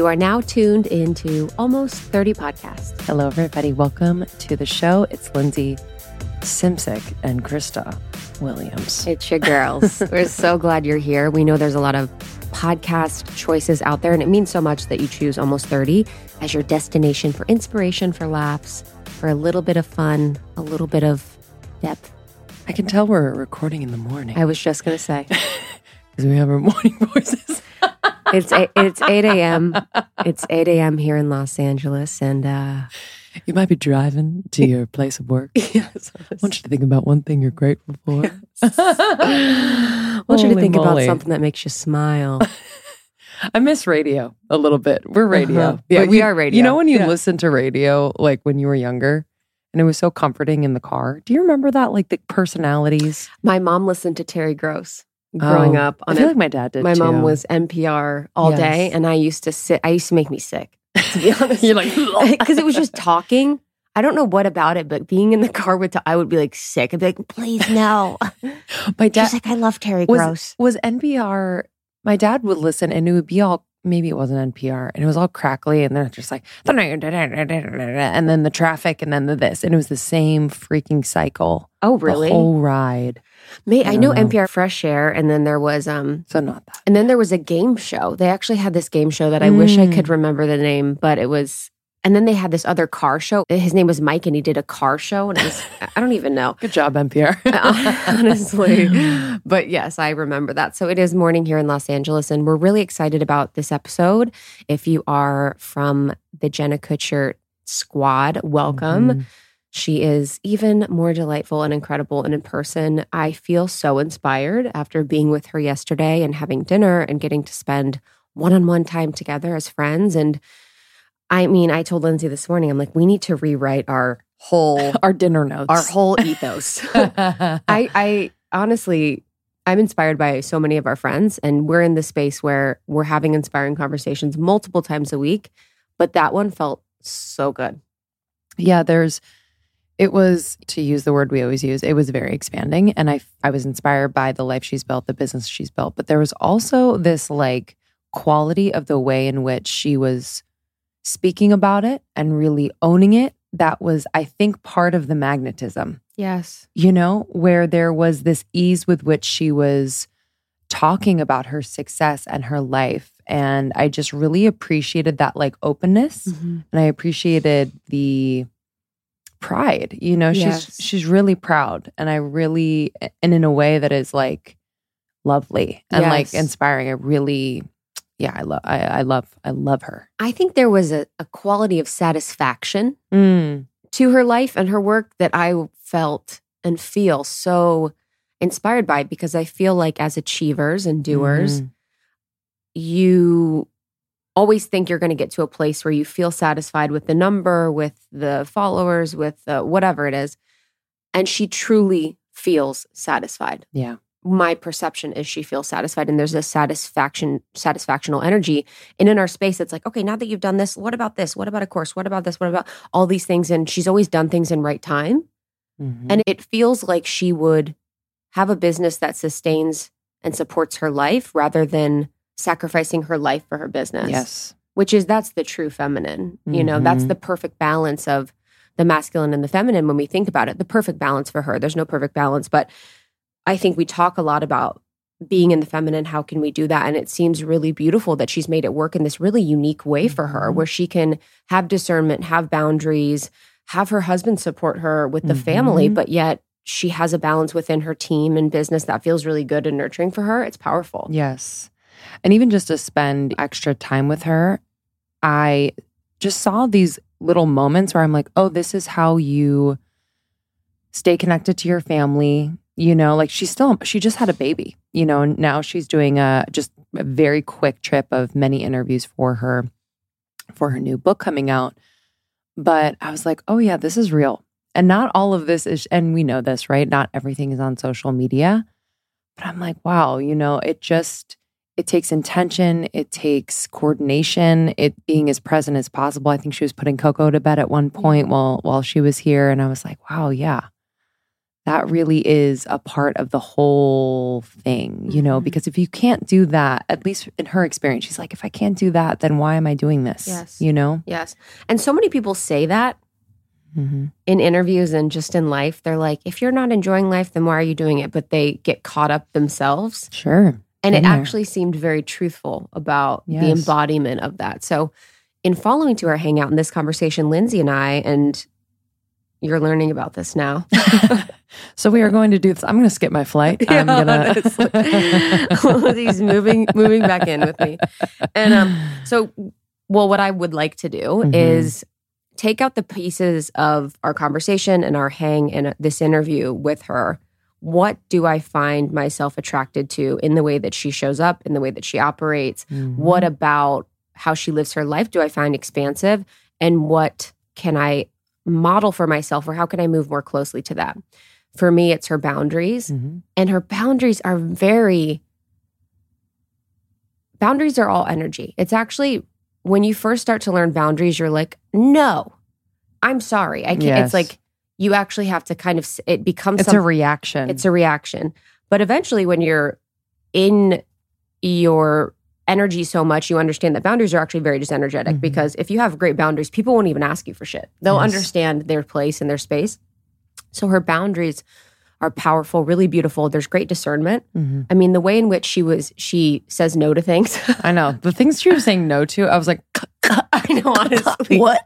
You are now tuned into Almost 30 Podcast. Hello, everybody. Welcome to the show. It's Lindsay Simsek and Krista Williams. It's your girls. We're so glad you're here. We know there's a lot of podcast choices out there, and it means so much that you choose Almost 30 as your destination for inspiration, for laughs, for a little bit of fun, a little bit of depth. I can tell we're recording in the morning. I was just going to say. Because we have our morning voices. It's 8 a.m. It's 8 a.m. here in Los Angeles, and you might be driving to your place of work. Yes, I want you to think about one thing you're grateful for. Yes. I want you to think about something that makes you smile. I miss radio a little bit. We're radio. Uh-huh. Yeah, we are radio. You know when you listen to radio, like when you were younger? And it was so comforting in the car. Do you remember that? Like the personalities? My mom listened to Terry Gross growing up. I feel like my dad did too. My mom was NPR all day. And I used to make me sick, to be honest. You're like, because it was just talking. I don't know what about it, but being in the car with, I would be like sick. I'd be like, please no. My dad, she's like, I love Terry Gross. Was NPR, my dad would listen and it would be all, maybe it wasn't NPR, and it was all crackly, and they're just like, and then the traffic, and then the this, and it was the same freaking cycle. Oh, really? The whole ride. I know NPR Fresh Air, and then there was so not that. And then there was a game show. They actually had this game show that I wish I could remember the name, but it was. And then they had this other car show. His name was Mike, and he did a car show, and it was, I don't even know. Good job, NPR. Honestly. But yes, I remember that. So it is morning here in Los Angeles, and we're really excited about this episode. If you are from the Jenna Kutcher squad, welcome. Mm-hmm. She is even more delightful and incredible, and in person, I feel so inspired after being with her yesterday and having dinner and getting to spend one-on-one time together as friends. And I mean, I told Lindsay this morning, I'm like, we need to rewrite our whole... our dinner notes. Our whole ethos. I honestly, I'm inspired by so many of our friends, and we're in the space where we're having inspiring conversations multiple times a week, but that one felt so good. Yeah, it was, to use the word we always use, it was very expanding, and I was inspired by the life she's built, the business she's built, but there was also this like quality of the way in which she was speaking about it and really owning it. That was, I think, part of the magnetism. Yes. You know, where there was this ease with which she was talking about her success and her life. And I just really appreciated that like openness. Mm-hmm. And I appreciated the pride. You know, she's really proud. And I really, and in a way that is like lovely and like inspiring. I really... yeah, I love her. I think there was a quality of satisfaction to her life and her work that I felt and feel so inspired by, because I feel like as achievers and doers, you always think you're going to get to a place where you feel satisfied with the number, with the followers, with whatever it is. And she truly feels satisfied. Yeah. My perception is she feels satisfied, and there's a satisfactional energy. And in our space, it's like, okay, now that you've done this? What about a course? What about this? What about all these things? And she's always done things in right time. Mm-hmm. And it feels like she would have a business that sustains and supports her life rather than sacrificing her life for her business. Yes. That's the true feminine. Mm-hmm. You know, that's the perfect balance of the masculine and the feminine when we think about it. The perfect balance for her. There's no perfect balance, but I think we talk a lot about being in the feminine, how can we do that? And it seems really beautiful that she's made it work in this really unique way for her, where she can have discernment, have boundaries, have her husband support her with the family, but yet she has a balance within her team and business that feels really good and nurturing for her. It's powerful. Yes. And even just to spend extra time with her, I just saw these little moments where I'm like, oh, this is how you stay connected to your family. You know, like she just had a baby, you know, and now she's doing a very quick trip of many interviews for her new book coming out. But I was like, oh yeah, this is real. And not all of this is, and we know this, right? Not everything is on social media, but I'm like, wow, you know, it takes intention. It takes coordination. It being as present as possible. I think she was putting Coco to bed at one point while she was here. And I was like, wow, yeah. that really is a part of the whole thing, you know, because if you can't do that, at least in her experience, she's like, if I can't do that, then why am I doing this? Yes. You know? Yes. And so many people say that in interviews and just in life. They're like, if you're not enjoying life, then why are you doing it? But they get caught up themselves. Sure. And it actually seemed very truthful about the embodiment of that. So in following to our hangout in this conversation, Lindsay and I, and you're learning about this now. So we are going to do this. I'm going to skip my flight. I'm gonna. He's moving back in with me. And what I would like to do is take out the pieces of our conversation and our hang and this interview with her. What do I find myself attracted to in the way that she shows up, in the way that she operates? What about how she lives her life do I find expansive? And what can I model for myself, or how can I move more closely to that? For me, it's her boundaries. And her boundaries are boundaries are all energy. It's actually, when you first start to learn boundaries, you're like, no, I'm sorry. I can't. Yes. It's like, you actually have to kind of, it becomes a reaction. It's a reaction. But eventually, when you're in your energy so much, you understand that boundaries are actually very just energetic, because if you have great boundaries, people won't even ask you for shit. They'll understand their place and their space. So her boundaries are powerful, really beautiful. There's great discernment. I mean, the way in which she says no to things. I know. The things she was saying no to, I was like, I know, honestly. What?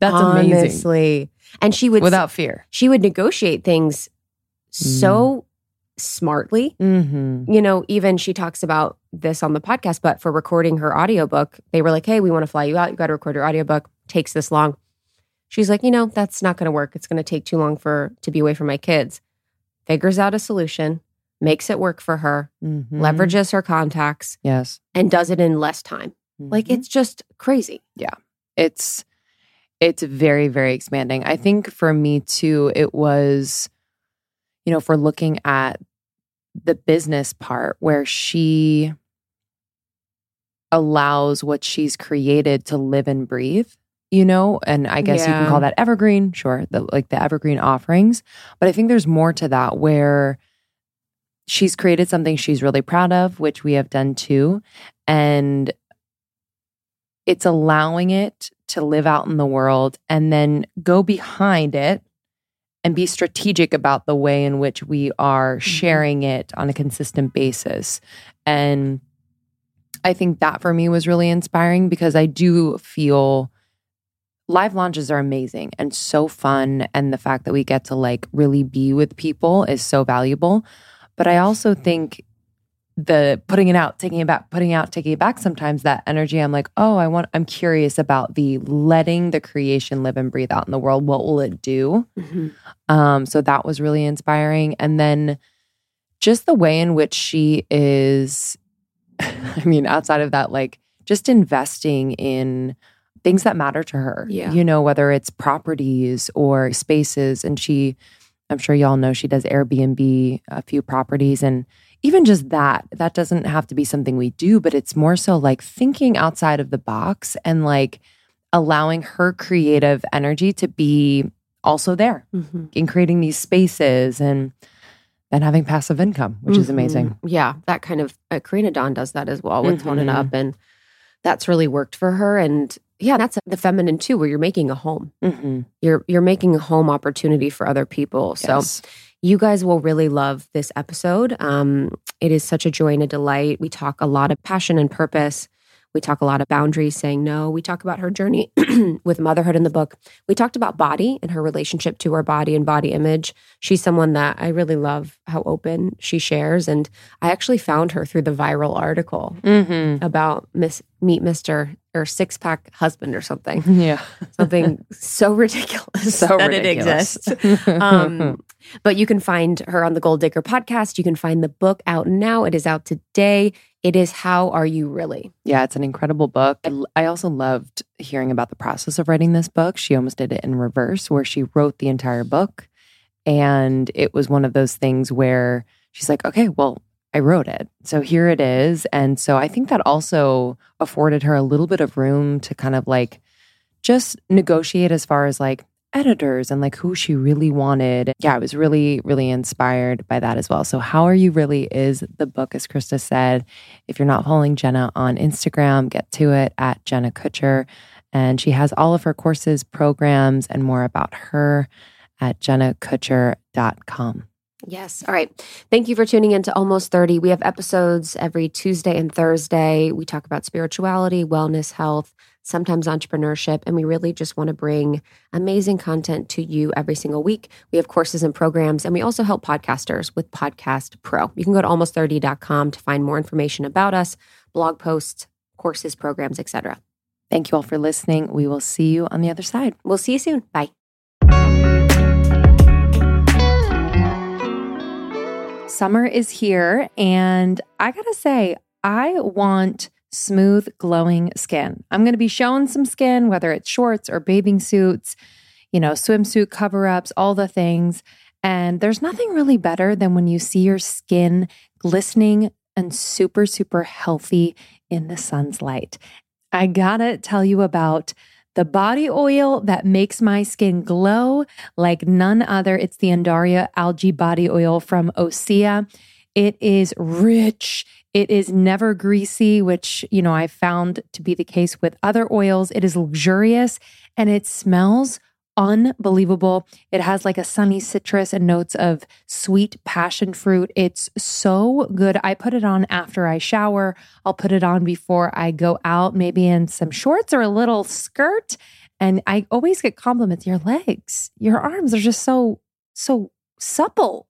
That's amazing. Honestly. And she would, without fear, she would negotiate things so smartly. You know, even she talks about this on the podcast, but for recording her audiobook, they were like, hey, we want to fly you out. You got to record your audiobook. Takes this long. She's like, you know, that's not going to work. It's going to take too long to be away from my kids. Figures out a solution, makes it work for her, leverages her contacts, and does it in less time. Like, it's just crazy. Yeah. It's very, very expanding. I think for me too, it was, you know, if we're looking at the business part where she allows what she's created to live and breathe, you know, and I guess you can call that evergreen, the evergreen offerings. But I think there's more to that where she's created something she's really proud of, which we have done too. And it's allowing it to live out in the world and then go behind it and be strategic about the way in which we are sharing it on a consistent basis. And I think that for me was really inspiring, because I do feel live launches are amazing and so fun. And the fact that we get to like really be with people is so valuable. But I also think the putting it out, taking it back, sometimes that energy, I'm like, oh, I'm curious about the letting the creation live and breathe out in the world. What will it do? So that was really inspiring. And then just the way in which she is, I mean, outside of that, like just investing in things that matter to her, you know, whether it's properties or spaces. And I'm sure y'all know she does Airbnb a few properties, and even just that doesn't have to be something we do, but it's more so like thinking outside of the box and like allowing her creative energy to be also there in creating these spaces and then having passive income, which is amazing. Yeah, that kind of, Karina Don does that as well with Tone It Up, and that's really worked for her. And yeah, that's the feminine too, where you're making a home. You're making a home opportunity for other people. Yes. So you guys will really love this episode. It is such a joy and a delight. We talk a lot of passion and purpose. We talk a lot of boundaries, saying no. We talk about her journey with motherhood in the book. We talked about body and her relationship to her body and body image. She's someone that I really love how open she shares. And I actually found her through the viral article about Meet Mr. or Six-Pack Husband or something. Yeah. Something so ridiculous that it exists. But you can find her on the Goal Digger podcast. You can find the book out now. It is out today. It is How Are You Really? Yeah, it's an incredible book. I also loved hearing about the process of writing this book. She almost did it in reverse, where she wrote the entire book. And it was one of those things where she's like, okay, well, I wrote it, so here it is. And so I think that also afforded her a little bit of room to kind of like just negotiate as far as like, editors and like who she really wanted. Yeah, I was really, really inspired by that as well. So How Are You Really is the book, as Krista said. If you're not following Jenna on Instagram, get to it at Jenna Kutcher. And she has all of her courses, programs, and more about her at jennakutcher.com. Yes. All right. Thank you for tuning in to Almost 30. We have episodes every Tuesday and Thursday. We talk about spirituality, wellness, health, sometimes entrepreneurship, and we really just want to bring amazing content to you every single week. We have courses and programs, and we also help podcasters with Podcast Pro. You can go to almost30.com to find more information about us, blog posts, courses, programs, etc. Thank you all for listening. We will see you on the other side. We'll see you soon. Bye. Summer is here, and I gotta say, I want smooth, glowing skin. I'm gonna be showing some skin, whether it's shorts or bathing suits, you know, swimsuit cover-ups, all the things. And there's nothing really better than when you see your skin glistening and super, super healthy in the sun's light. I gotta tell you about the body oil that makes my skin glow like none other. It's the Andaria Algae Body Oil from Osea. It is rich. It is never greasy, which, you know, I found to be the case with other oils. It is luxurious and it smells unbelievable. It has like a sunny citrus and notes of sweet passion fruit. It's so good. I put it on after I shower. I'll put it on before I go out, maybe in some shorts or a little skirt. And I always get compliments. Your legs, your arms are just so supple.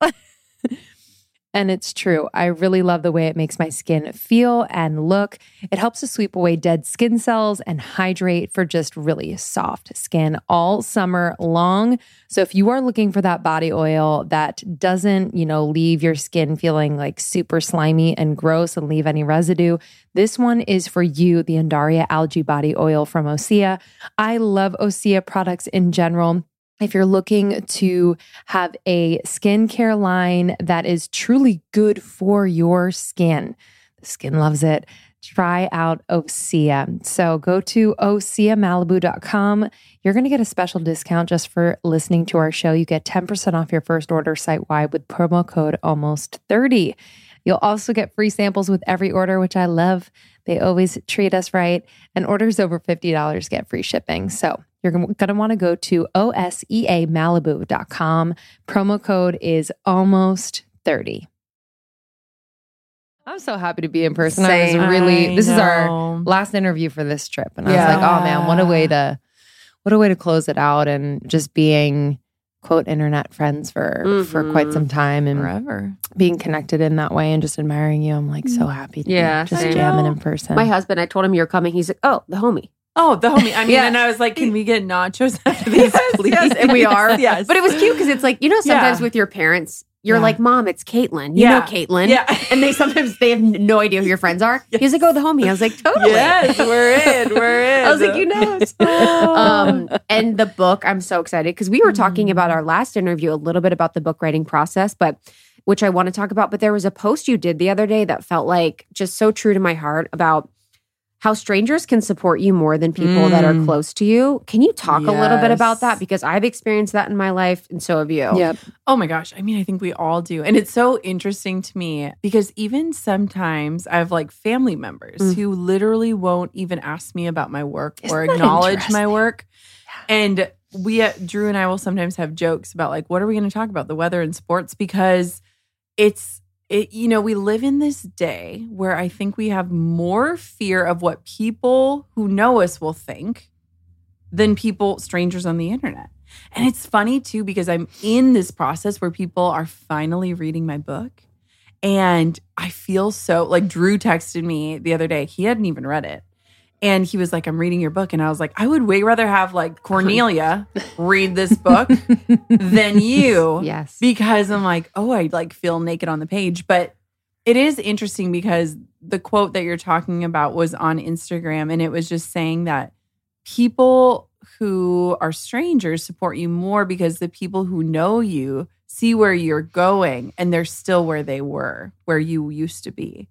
And it's true. I really love the way it makes my skin feel and look. It helps to sweep away dead skin cells and hydrate for just really soft skin all summer long. So if you are looking for that body oil that doesn't, you know, leave your skin feeling like super slimy and gross and leave any residue, this one is for you, the Andaria Algae Body Oil from Osea. I love Osea products in general. If you're looking to have a skincare line that is truly good for your skin, the skin loves it, try out Osea. So go to oseamalibu.com. You're going to get a special discount just for listening to our show. You get 10% off your first order site-wide with promo code ALMOST30. You'll also get free samples with every order, which I love. They always treat us right. And orders over $50 get free shipping. So you're going to want to go to oseamalibu.com. Promo code is almost 30. I'm so happy to be in person. Same. This is our last interview for this trip. And I was like, oh man, what a way to close it out. And just being, quote, internet friends for quite some time and forever being connected in that way and just admiring you. I'm like so happy to be just jamming in person. My husband, I told him you're coming. He's like, oh, the homie. I mean, and I was like, can we get nachos after this, please? Yes, and we are. Yes. But it was cute because it's like, you know, sometimes with your parents, you're like, Mom, it's Caitlin. You know Caitlin. Yeah. And they have no idea who your friends are. Yes. He's like, oh, the homie. I was like, totally. Yes, we're in. I was like, you know. And the book, I'm so excited because we were talking about our last interview a little bit about the book writing process, which I want to talk about. But there was a post you did the other day that felt like just so true to my heart about how strangers can support you more than people that are close to you. Can you talk a little bit about that? Because I've experienced that in my life, and so have you. Yep. Oh my gosh. I mean, I think we all do. And it's so interesting to me because even sometimes I have like family members who literally won't even ask me about my work or acknowledge my work. And Drew and I will sometimes have jokes about like, what are we going to talk about? The weather and sports? Because you know, we live in this day where I think we have more fear of what people who know us will think than strangers on the internet. And it's funny too, because I'm in this process where people are finally reading my book. And I feel so, like Drew texted me the other day, he hadn't even read it. And he was like, I'm reading your book. And I was like, I would way rather have like Cornelia read this book than you. Yes. Because I'm like, oh, I like feel naked on the page. But it is interesting because the quote that you're talking about was on Instagram. And it was just saying that people who are strangers support you more because the people who know you see where you're going and they're still where they were, where you used to be.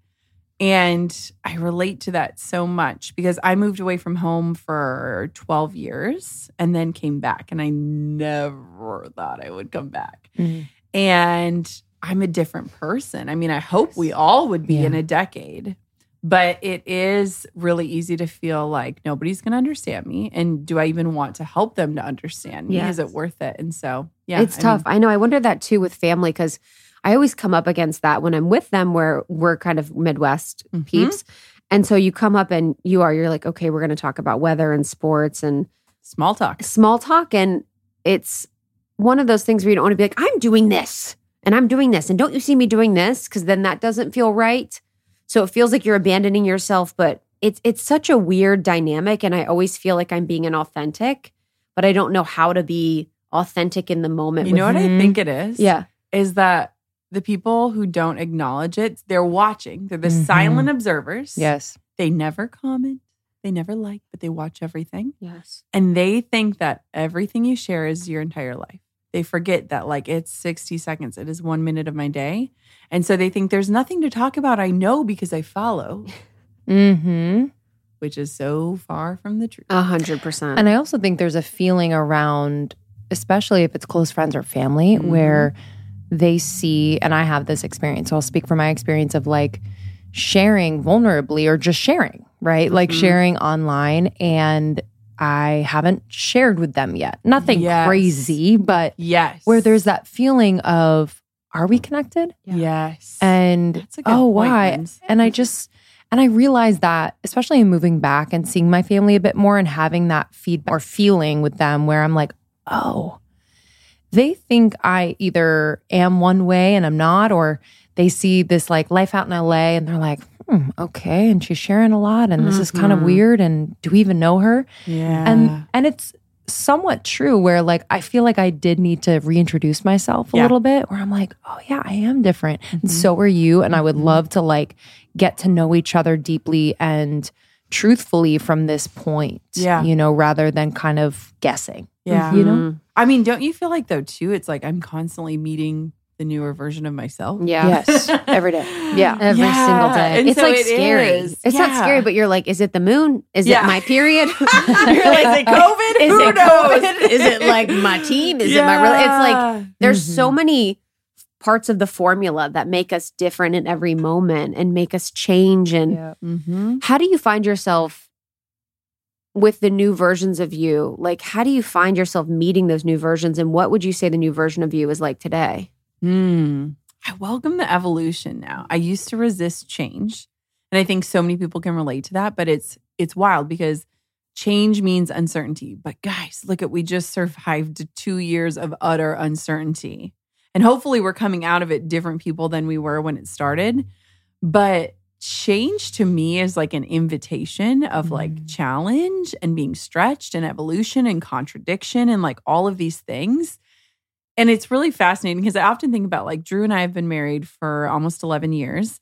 And I relate to that so much because I moved away from home for 12 years and then came back, and I never thought I would come back. Mm-hmm. And I'm a different person. I mean, I hope we all would be in a decade, but it is really easy to feel like nobody's going to understand me. And do I even want to help them to understand me? Yes. Is it worth it? And so, it's tough. I know. I wonder that too with family, because I always come up against that when I'm with them, where we're kind of Midwest peeps. And so you come up and you're like, okay, we're going to talk about weather and sports and small talk. And it's one of those things where you don't want to be like, I'm doing this. And don't you see me doing this? Because then that doesn't feel right. So it feels like you're abandoning yourself, but it's such a weird dynamic. And I always feel like I'm being inauthentic, but I don't know how to be authentic in the moment. You know what I think it is? Yeah. Is that the people who don't acknowledge it, they're watching. They're the silent observers. Yes. They never comment. They never like, but they watch everything. Yes. And they think that everything you share is your entire life. They forget that like it's 60 seconds. It is 1 minute of my day. And so they think there's nothing to talk about. I know because I follow. Which is so far from the truth. 100%. And I also think there's a feeling around, especially if it's close friends or family, where they see, and I have this experience, so I'll speak from my experience of like sharing vulnerably or just sharing, right? Like sharing online, and I haven't shared with them yet. Nothing crazy, but where there's that feeling of, are we connected? Yes. And oh, why? And I realized that, especially in moving back and seeing my family a bit more and having that feedback or feeling with them where I'm like, oh, they think I either am one way and I'm not, or they see this like life out in LA and they're like, okay, and she's sharing a lot and this is kind of weird, and do we even know her? Yeah. And it's somewhat true where like I feel like I did need to reintroduce myself a little bit, where I'm like, oh yeah, I am different. And so are you. And I would love to like get to know each other deeply and truthfully from this point, you know, rather than kind of guessing. Yeah. You know? I mean, don't you feel like though too, it's like I'm constantly meeting the newer version of myself? Yeah. Yes. Every day. Yeah. Every single day. And it's so like scary. It's not scary, but you're like, is it the moon? Is it my period? You're like, is it COVID? Is Who it knows? COVID? Is it like my team? Is it my real? It's like there's so many parts of the formula that make us different in every moment and make us change. And how do you find yourself with the new versions of you? Like, how do you find yourself meeting those new versions? And what would you say the new version of you is like today? I welcome the evolution now. I used to resist change. And I think so many people can relate to that, but it's wild because change means uncertainty. But guys, look at, we just survived 2 years of utter uncertainty. And hopefully we're coming out of it different people than we were when it started. But change to me is like an invitation of like challenge and being stretched and evolution and contradiction and like all of these things. And it's really fascinating because I often think about like Drew and I have been married for almost 11 years.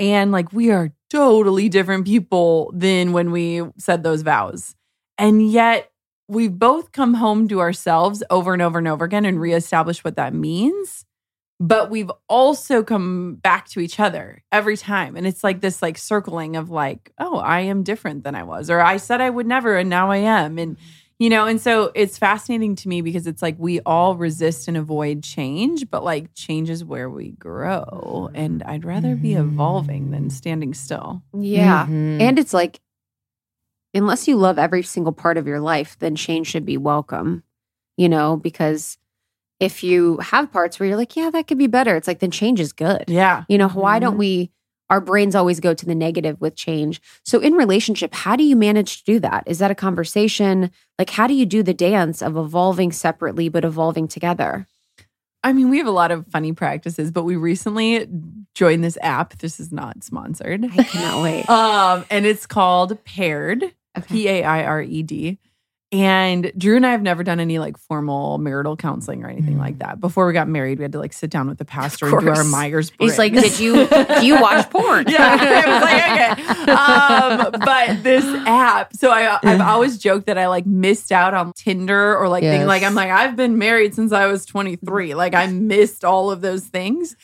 And like we are totally different people than when we said those vows. And yet we've both come home to ourselves over and over and over again and reestablished what that means. But we've also come back to each other every time. And it's like this like circling of like, oh, I am different than I was. Or I said I would never and now I am. And you know, and so it's fascinating to me because it's like we all resist and avoid change, but like change is where we grow. And I'd rather be evolving than standing still. Yeah. And it's like, unless you love every single part of your life, then change should be welcome, you know, because if you have parts where you're like, yeah, that could be better, it's like, then change is good. Yeah. You know, why don't we? Our brains always go to the negative with change. So in relationship, how do you manage to do that? Is that a conversation? Like, how do you do the dance of evolving separately but evolving together? I mean, we have a lot of funny practices, but we recently joined this app. This is not sponsored. I cannot wait. And it's called Paired, P-A-I-R-E-D. And Drew and I have never done any like formal marital counseling or anything like that. Before we got married, we had to like sit down with the pastor and do our Myers-Briggs. He's like, do you watch porn? Yeah, I was like, okay. But this app, so I've always joked that I like missed out on Tinder or like things like, I'm like, I've been married since I was 23. Like I missed all of those things.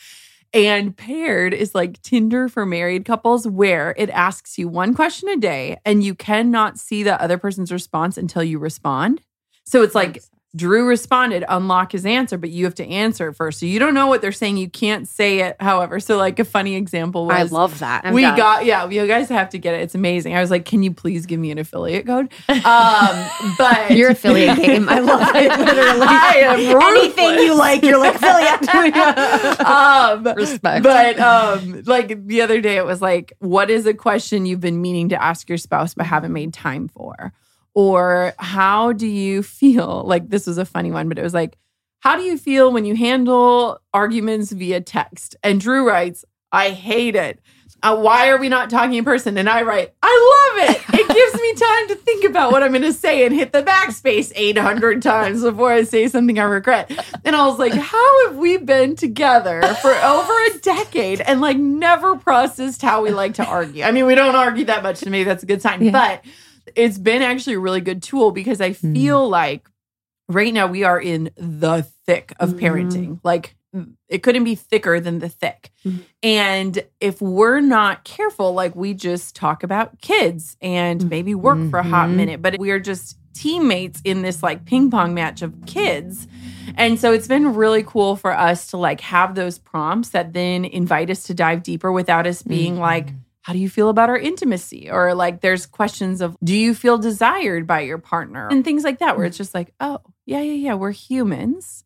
And Paired is like Tinder for married couples, where it asks you one question a day and you cannot see the other person's response until you respond. So it's like Drew responded, unlock his answer, but you have to answer it first. So you don't know what they're saying. You can't say it, however. So like a funny example was— I love that. You guys have to get it. It's amazing. I was like, can you please give me an affiliate code? But your affiliate game. I love it. Literally. I am ruthless. Anything you like, you're like affiliate. Respect. But like the other day it was like, what is a question you've been meaning to ask your spouse but haven't made time for? Or how do you feel, like this was a funny one, but it was like, how do you feel when you handle arguments via text? And Drew writes, I hate it. Why are we not talking in person? And I write, I love it. It gives me time to think about what I'm going to say and hit the backspace 800 times before I say something I regret. And I was like, how have we been together for over a decade and like never processed how we like to argue? I mean, we don't argue that much, and maybe that's a good sign, yeah. But it's been actually a really good tool because I feel like right now we are in the thick of parenting. Like it couldn't be thicker than the thick. And if we're not careful, like we just talk about kids and maybe work for a hot minute, but we are just teammates in this like ping pong match of kids. And so it's been really cool for us to like have those prompts that then invite us to dive deeper without us being like, how do you feel about our intimacy? Or like there's questions of, do you feel desired by your partner? And things like that, where it's just like, oh, yeah, we're humans.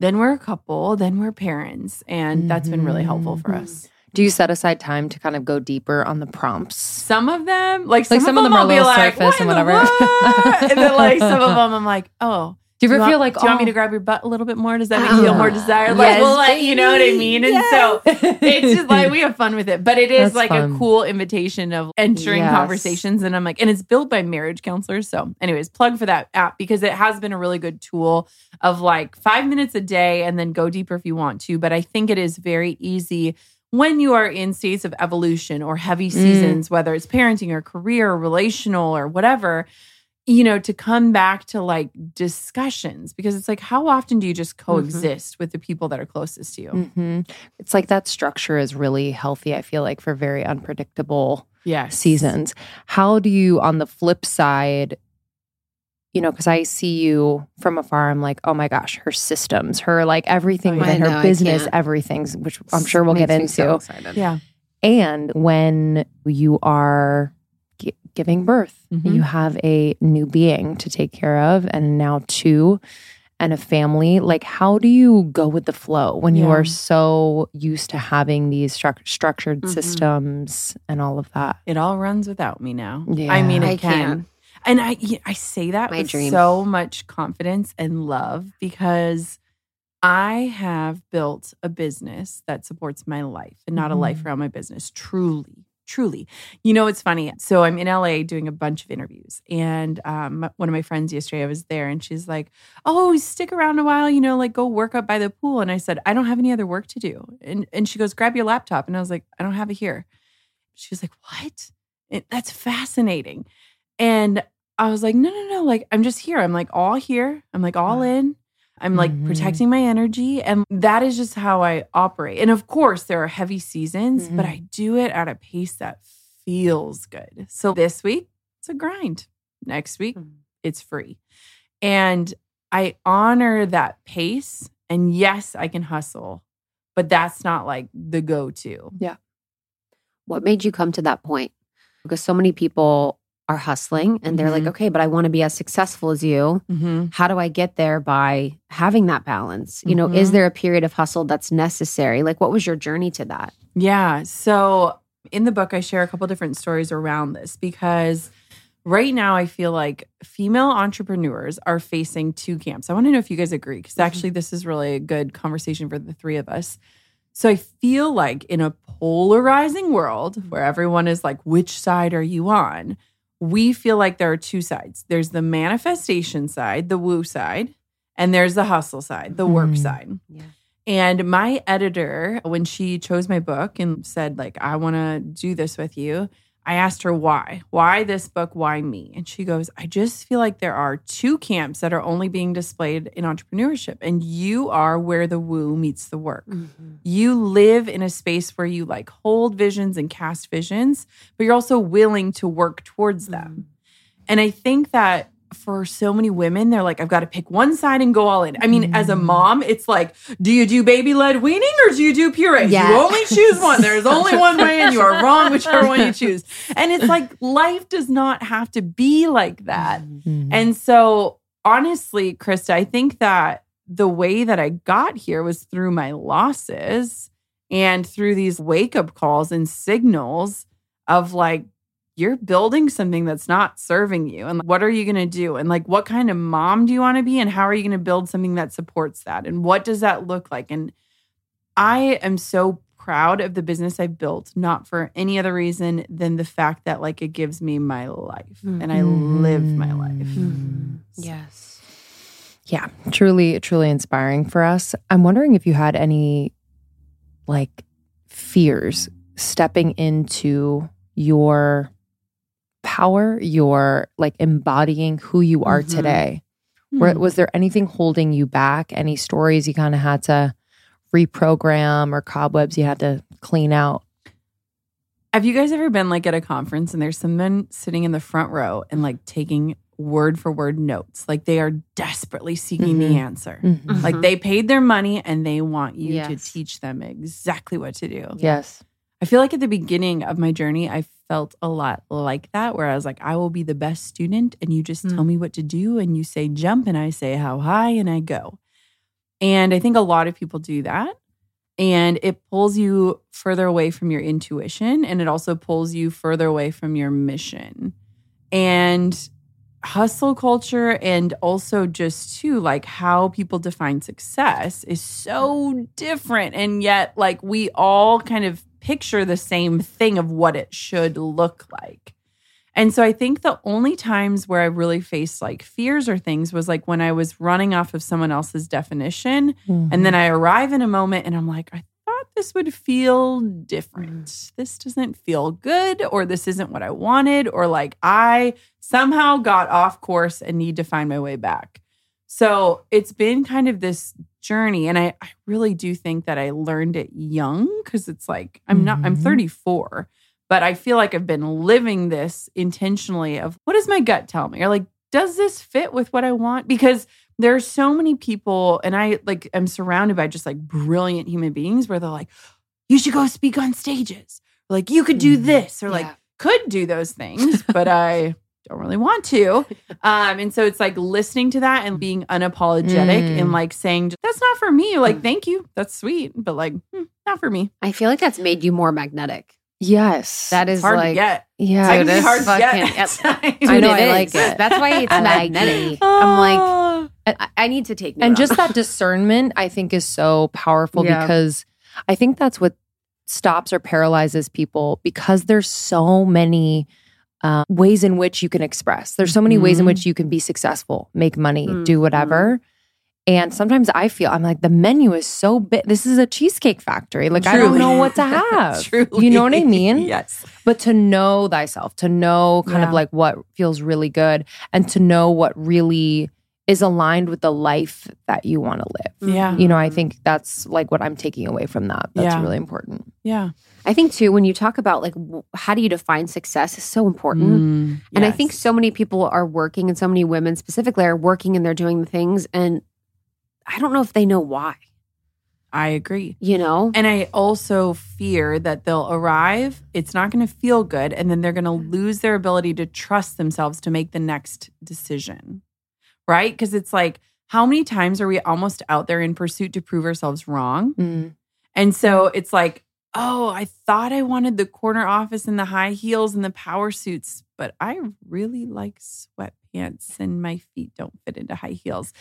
Then we're a couple, then we're parents. And that's been really helpful for us. Do you set aside time to kind of go deeper on the prompts? Some of them, like some of them I'll be like, what in the what? And then like some of them I'm like, oh. Do you ever feel like, do you want me to grab your butt a little bit more? Does that make you feel more desired? Like, yes, well, like, you know what I mean? And so it's just like, we have fun with it. But it is a cool invitation of entering conversations. And I'm like, and it's built by marriage counselors. So anyways, plug for that app because it has been a really good tool of like 5 minutes a day and then go deeper if you want to. But I think it is very easy when you are in states of evolution or heavy seasons, whether it's parenting or career or relational or whatever, you know, to come back to like discussions, because it's like, how often do you just coexist with the people that are closest to you? It's like that structure is really healthy, I feel like, for very unpredictable seasons. How do you, on the flip side, you know, because I see you from afar, I'm like, oh my gosh, her systems, her like everything, her business, everything, which I'm sure we'll get into. So excited. Yeah. And when you are giving birth. You have a new being to take care of and now two and a family. Like, how do you go with the flow when you are so used to having these structured systems and all of that? It all runs without me now. Yeah. I mean, I can. And I say that with so much confidence and love because I have built a business that supports my life and not a life around my business, truly. You know, it's funny. So I'm in LA doing a bunch of interviews and one of my friends yesterday, I was there and she's like, oh, stick around a while, you know, like go work up by the pool. And I said, I don't have any other work to do. And she goes, grab your laptop. And I was like, I don't have it here. She was like, what? That's fascinating. And I was like, no. Like, I'm just here. I'm like all here. I'm like all in. I'm like protecting my energy. And that is just how I operate. And of course, there are heavy seasons, but I do it at a pace that feels good. So this week, it's a grind. Next week, it's free. And I honor that pace. And yes, I can hustle, but that's not like the go-to. Yeah. What made you come to that point? Because so many people are hustling and they're like, okay, but I want to be as successful as you. How do I get there by having that balance? You know, is there a period of hustle that's necessary? Like, what was your journey to that? Yeah. So in the book, I share a couple different stories around this because right now I feel like female entrepreneurs are facing two camps. I want to know if you guys agree because actually this is really a good conversation for the three of us. So I feel like in a polarizing world where everyone is like, which side are you on? We feel like there are two sides. There's the manifestation side, the woo side, and there's the hustle side, the work side. Yeah. And my editor, when she chose my book and said, like, I want to do this with you, I asked her why. Why this book? Why me? And she goes, I just feel like there are two camps that are only being displayed in entrepreneurship, and you are where the woo meets the work. Mm-hmm. You live in a space where you like hold visions and cast visions, but you're also willing to work towards them. Mm-hmm. And I think that for so many women, they're like, I've got to pick one side and go all in. I mean, as a mom, it's like, do you do baby-led weaning or do you do puree? Yeah. You only choose one. There's only one way and you are wrong whichever one you choose. And it's like, life does not have to be like that. Mm-hmm. And so honestly, Krista, I think that the way that I got here was through my losses and through these wake-up calls and signals of like, you're building something that's not serving you. And what are you going to do? And like, what kind of mom do you want to be? And how are you going to build something that supports that? And what does that look like? And I am so proud of the business I built, not for any other reason than the fact that like, it gives me my life and I live my life. Mm-hmm. Yes. Yeah. Truly, truly inspiring for us. I'm wondering if you had any like fears stepping into your power, your like embodying who you are today. Mm-hmm. Was there anything holding you back? Any stories you kind of had to reprogram or cobwebs you had to clean out? Have you guys ever been like at a conference and there's someone sitting in the front row and like taking word for word notes? Like they are desperately seeking the answer. Mm-hmm. Like they paid their money and they want you to teach them exactly what to do. Yes. I feel like at the beginning of my journey, I felt a lot like that, where I was like, I will be the best student and you just tell me what to do and you say jump and I say how high and I go. And I think a lot of people do that and it pulls you further away from your intuition and it also pulls you further away from your mission. And hustle culture and also just too like how people define success is so different, and yet like we all kind of picture the same thing of what it should look like. And so I think the only times where I really faced like fears or things was like when I was running off of someone else's definition and then I arrive in a moment and I'm like, I thought this would feel different. This doesn't feel good, or this isn't what I wanted, or like I somehow got off course and need to find my way back. So it's been kind of this journey. And I really do think that I learned it young, because it's like, I'm 34, but I feel like I've been living this intentionally of what does my gut tell me? Or like, does this fit with what I want? Because there are so many people, and I like am surrounded by just like brilliant human beings where they're like, you should go speak on stages. Or like you could do this, or like could do those things, but I don't really want to. And so it's like listening to that and being unapologetic and like saying, that's not for me. Like, thank you. That's sweet. But like, not for me. I feel like that's made you more magnetic. Yes. That is hard like, to get. Yeah. Dude, it's hard fucking, to get. Dude, I know, I like it. That's why it's magnetic. I'm like, I need to take note. And just that discernment, I think, is so powerful because I think that's what stops or paralyzes people, because there's so many ways in which you can express. There's so many ways in which you can be successful, make money, do whatever. And sometimes I feel, I'm like, the menu is so big. This is a Cheesecake Factory. Like, truly. I don't know what to have. You know what I mean? Yes. But to know thyself, to know kind of like what feels really good, and to know what really is aligned with the life that you want to live. Yeah. You know, I think that's like what I'm taking away from that. That's really important. Yeah. I think too, when you talk about like, how do you define success is so important. And I think so many people are working, and so many women specifically are working, and they're doing the things, and I don't know if they know why. I agree. You know? And I also fear that they'll arrive, it's not going to feel good, and then they're going to lose their ability to trust themselves to make the next decision. Right? Because it's like, how many times are we almost out there in pursuit to prove ourselves wrong? And so it's like, oh, I thought I wanted the corner office and the high heels and the power suits, but I really like sweatpants and my feet don't fit into high heels.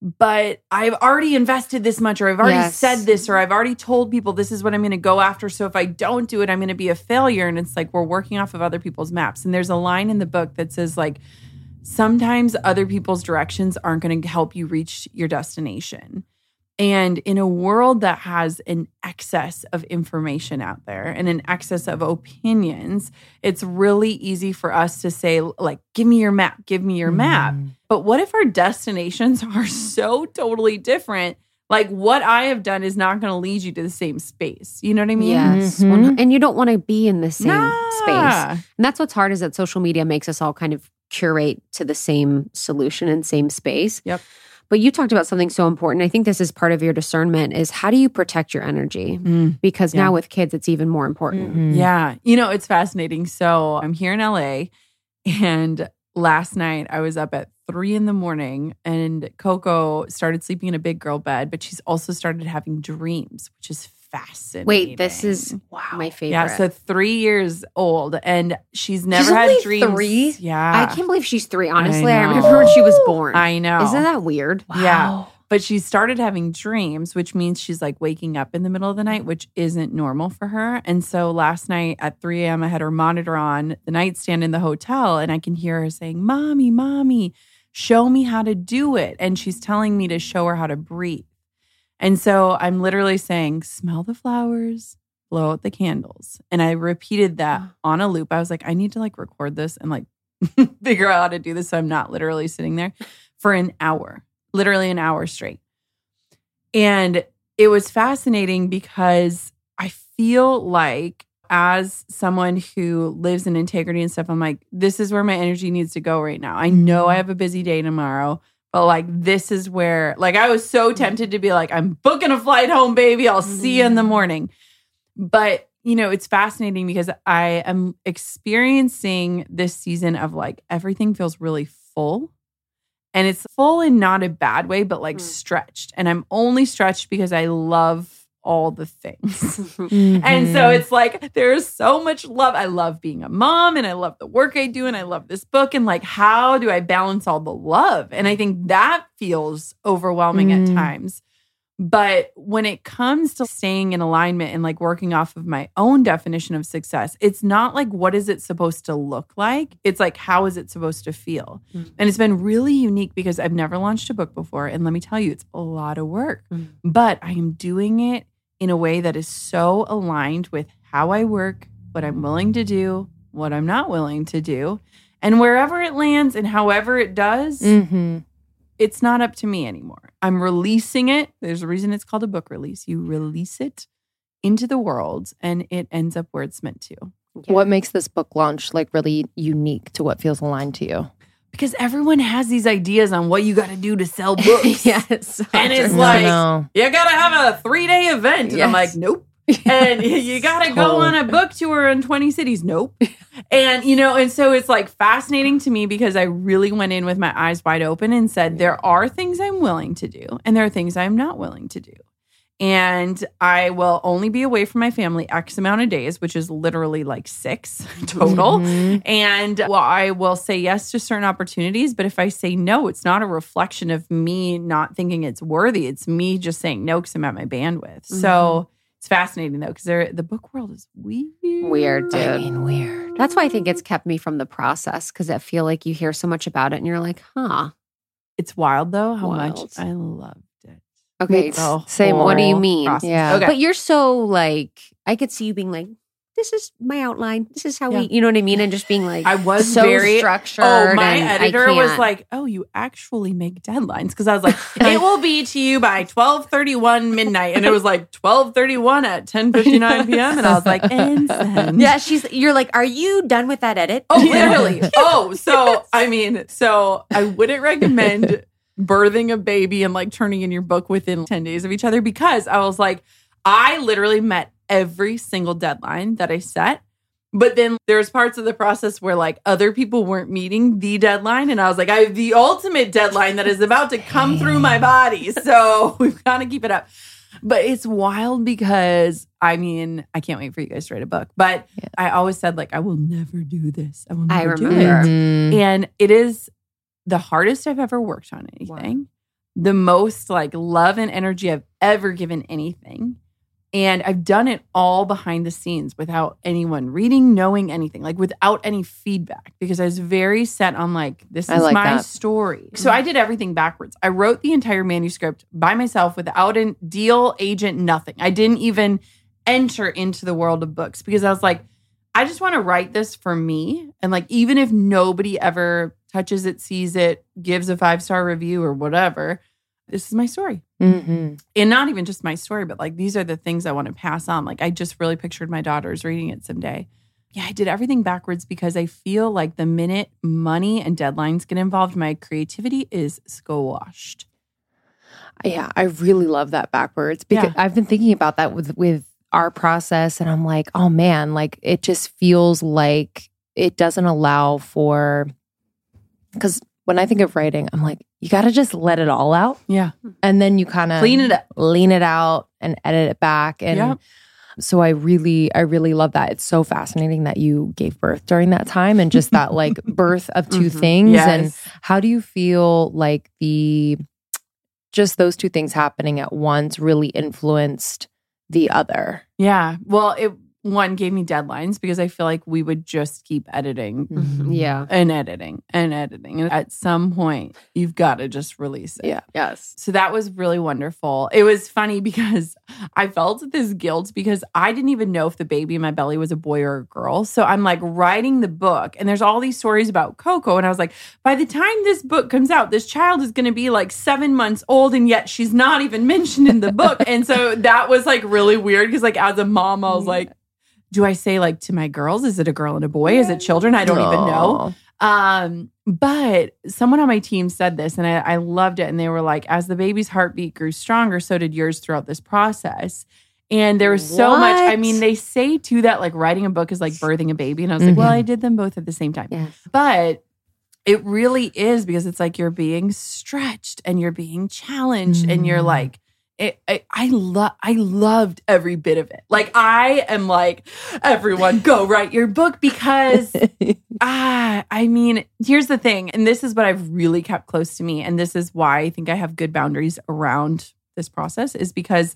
But I've already invested this much, or I've already said this, or I've already told people this is what I'm going to go after. So if I don't do it, I'm going to be a failure. And it's like, we're working off of other people's maps. And there's a line in the book that says like, sometimes other people's directions aren't going to help you reach your destination. And in a world that has an excess of information out there and an excess of opinions, it's really easy for us to say, like, give me your map, give me your map. But what if our destinations are so totally different? Like, what I have done is not going to lead you to the same space. You know what I mean? Yes. Mm-hmm. And you don't want to be in the same space. And that's what's hard, is that social media makes us all kind of curate to the same solution and same space. Yep. But you talked about something so important. I think this is part of your discernment, is how do you protect your energy? Because now with kids, it's even more important. Yeah. You know, it's fascinating. So I'm here in LA, and last night I was up at 3 a.m. and Coco started sleeping in a big girl bed, but she's also started having dreams, which is fascinating. Wait, this is my favorite. Yeah, so 3 years old, and she's had only dreams. 3? Yeah. I can't believe she's 3, honestly. I remember when she was born. I know. Isn't that weird? Wow. Yeah. But she started having dreams, which means she's like waking up in the middle of the night, which isn't normal for her. And so last night at 3 a.m., I had her monitor on the nightstand in the hotel, and I can hear her saying, "Mommy, Mommy, show me how to do it." And she's telling me to show her how to breathe. And so I'm literally saying, smell the flowers, blow out the candles. And I repeated that on a loop. I was like, I need to like record this and like figure out how to do this, so I'm not literally sitting there for an hour, literally an hour straight. And it was fascinating because I feel like, as someone who lives in integrity and stuff, I'm like, this is where my energy needs to go right now. I know I have a busy day tomorrow. But like, this is where, like, I was so tempted to be like, I'm booking a flight home, baby. I'll see you in the morning. But, you know, it's fascinating because I am experiencing this season of like, everything feels really full. And it's full in not a bad way, but like stretched. And I'm only stretched because I love all the things. And so it's like, there's so much love. I love being a mom, and I love the work I do, and I love this book. And like, how do I balance all the love? And I think that feels overwhelming at times. But when it comes to staying in alignment and like working off of my own definition of success, it's not like, what is it supposed to look like? It's like, how is it supposed to feel? And it's been really unique because I've never launched a book before. And let me tell you, it's a lot of work, but I am doing it in a way that is so aligned with how I work, what I'm willing to do, what I'm not willing to do. And wherever it lands and however it does, it's not up to me anymore. I'm releasing it. There's a reason it's called a book release. You release it into the world, and it ends up where it's meant to. Yeah. What makes this book launch like really unique to what feels aligned to you? Because everyone has these ideas on what you got to do to sell books. And it's like, you got to have a 3-day event. And I'm like, nope. And you got to go on a book tour in 20 cities. Nope. And, you know, and so it's like fascinating to me because I really went in with my eyes wide open and said, there are things I'm willing to do and there are things I'm not willing to do. And I will only be away from my family X amount of days, which is literally like 6 total. And well, I will say yes to certain opportunities, but if I say no, it's not a reflection of me not thinking it's worthy. It's me just saying no because I'm at my bandwidth. So it's fascinating though, because the book world is weird. Weird, dude. I mean, weird. That's why I think it's kept me from the process, because I feel like you hear so much about it and you're like, huh. It's wild though how much I love. Okay, same. What do you mean? Process. Yeah, okay. But you're so like, I could see you being like, this is my outline. This is how we, you know what I mean? And just being like, I was so very structured. Oh, my editor was like, oh, you actually make deadlines. Because I was like, it will be to you by 12:31 midnight. And it was like 12:31 at 10:59 p.m. And I was like, and then. Yeah, you're like, are you done with that edit? Oh, literally. Oh, I mean, so I wouldn't recommend birthing a baby and like turning in your book within 10 days of each other, because I was like, I literally met every single deadline that I set. But then there's parts of the process where like other people weren't meeting the deadline. And I was like, I have the ultimate deadline that is about to come through my body. So we've got to keep it up. But it's wild because, I mean, I can't wait for you guys to write a book. But I always said like, I will never do this. I will never do it. And it is the hardest I've ever worked on anything, the most like love and energy I've ever given anything. And I've done it all behind the scenes without anyone reading, knowing anything, like without any feedback, because I was very set on like, this is my story. So I did everything backwards. I wrote the entire manuscript by myself without a deal, agent, nothing. I didn't even enter into the world of books because I was like, I just want to write this for me. And like, even if nobody ever touches it, sees it, gives a 5-star review or whatever, this is my story. Mm-hmm. And not even just my story, but like, these are the things I want to pass on. Like, I just really pictured my daughters reading it someday. Yeah, I did everything backwards because I feel like the minute money and deadlines get involved, my creativity is squashed. Yeah, I really love that backwards because I've been thinking about that with our process, and I'm like, oh man, like it just feels like it doesn't allow for, because when I think of writing, I'm like, you got to just let it all out. Yeah. And then you kind of lean it out and edit it back. And so I really love that. It's so fascinating that you gave birth during that time and just that like birth of two things. Yes. And how do you feel like just those two things happening at once really influenced the other? Yeah. Well, one gave me deadlines because I feel like we would just keep editing and editing. And at some point, you've got to just release it. Yeah. Yes. So that was really wonderful. It was funny because I felt this guilt because I didn't even know if the baby in my belly was a boy or a girl. So I'm like writing the book and there's all these stories about Coco. And I was like, by the time this book comes out, this child is going to be like 7 months old and yet she's not even mentioned in the book. And so that was like really weird because like as a mom, I was like, do I say like to my girls, is it a girl and a boy? Is it children? I don't even know. But someone on my team said this and I loved it. And they were like, as the baby's heartbeat grew stronger, so did yours throughout this process. And there was so much, I mean, they say too that like writing a book is like birthing a baby. And I was like, well, I did them both at the same time. Yes. But it really is because it's like you're being stretched and you're being challenged and you're like, I loved every bit of it. Like, I am like, everyone go write your book because, I mean, here's the thing. And this is what I've really kept close to me. And this is why I think I have good boundaries around this process is because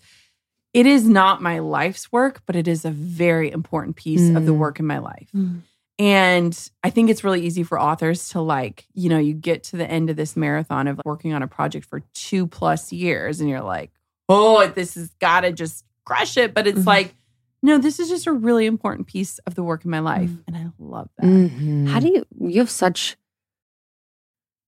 it is not my life's work, but it is a very important piece of the work in my life. Mm. And I think it's really easy for authors to like, you know, you get to the end of this marathon of working on a project for 2+ years and you're like, oh, this has got to just crush it. But it's like, no, this is just a really important piece of the work in my life. And I love that. Mm-hmm. How do you have such,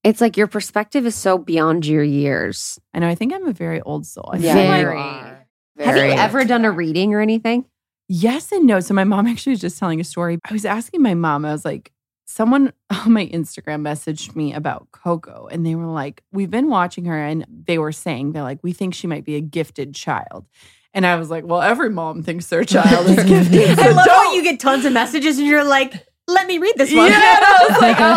it's like your perspective is so beyond your years. I know, I think I'm a very old soul. I feel like, have you ever done a reading or anything? Yes and no. So my mom actually was just telling a story. I was asking my mom, I was like, someone on my Instagram messaged me about Coco and they were like, we've been watching her and they were saying, they're like, we think she might be a gifted child. And I was like, well, every mom thinks their child is gifted. I love how you get tons of messages and you're like, let me read this one. Yeah, I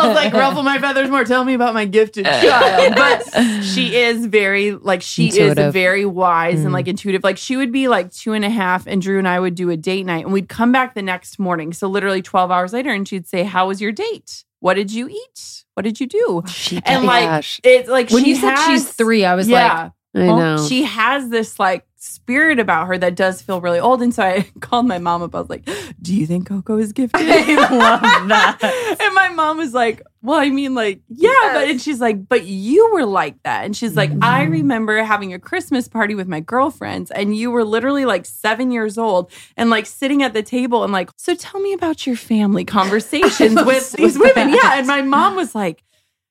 was like, ruffle my feathers more. Tell me about my gifted child. But she is very, like, she is very wise and, like, intuitive. Like, she would be, like, 2.5, and Drew and I would do a date night, and we'd come back the next morning. So literally 12 hours later, and she'd say, how was your date? What did you eat? What did you do? And, like, it's, like, when you said she's 3, I was like, I know. She has this, like, spirit about her that does feel really old. And so I called my mom up. I was like, do you think Coco is gifted? I love that. And my mom was like, well, I mean, like, but and she's like, but you were like that. And she's like, I remember having a Christmas party with my girlfriends and you were literally like 7 years old and like sitting at the table and like, so tell me about your family conversations with these women. Yeah. And my mom was like,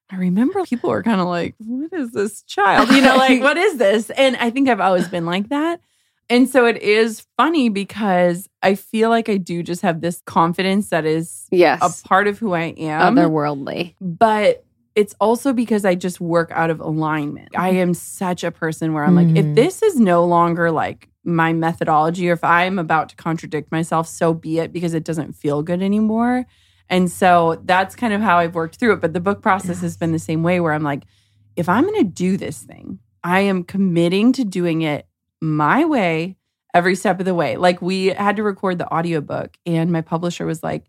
I remember people were kind of like, what is this child? You know, like, what is this? And I think I've always been like that. And so it is funny because I feel like I do just have this confidence that is a part of who I am. Otherworldly. But it's also because I just work out of alignment. I am such a person where I'm like, if this is no longer like my methodology or if I'm about to contradict myself, so be it because it doesn't feel good anymore. And so that's kind of how I've worked through it. But the book process has been the same way where I'm like, if I'm going to do this thing, I am committing to doing it my way every step of the way. Like we had to record the audiobook and my publisher was like,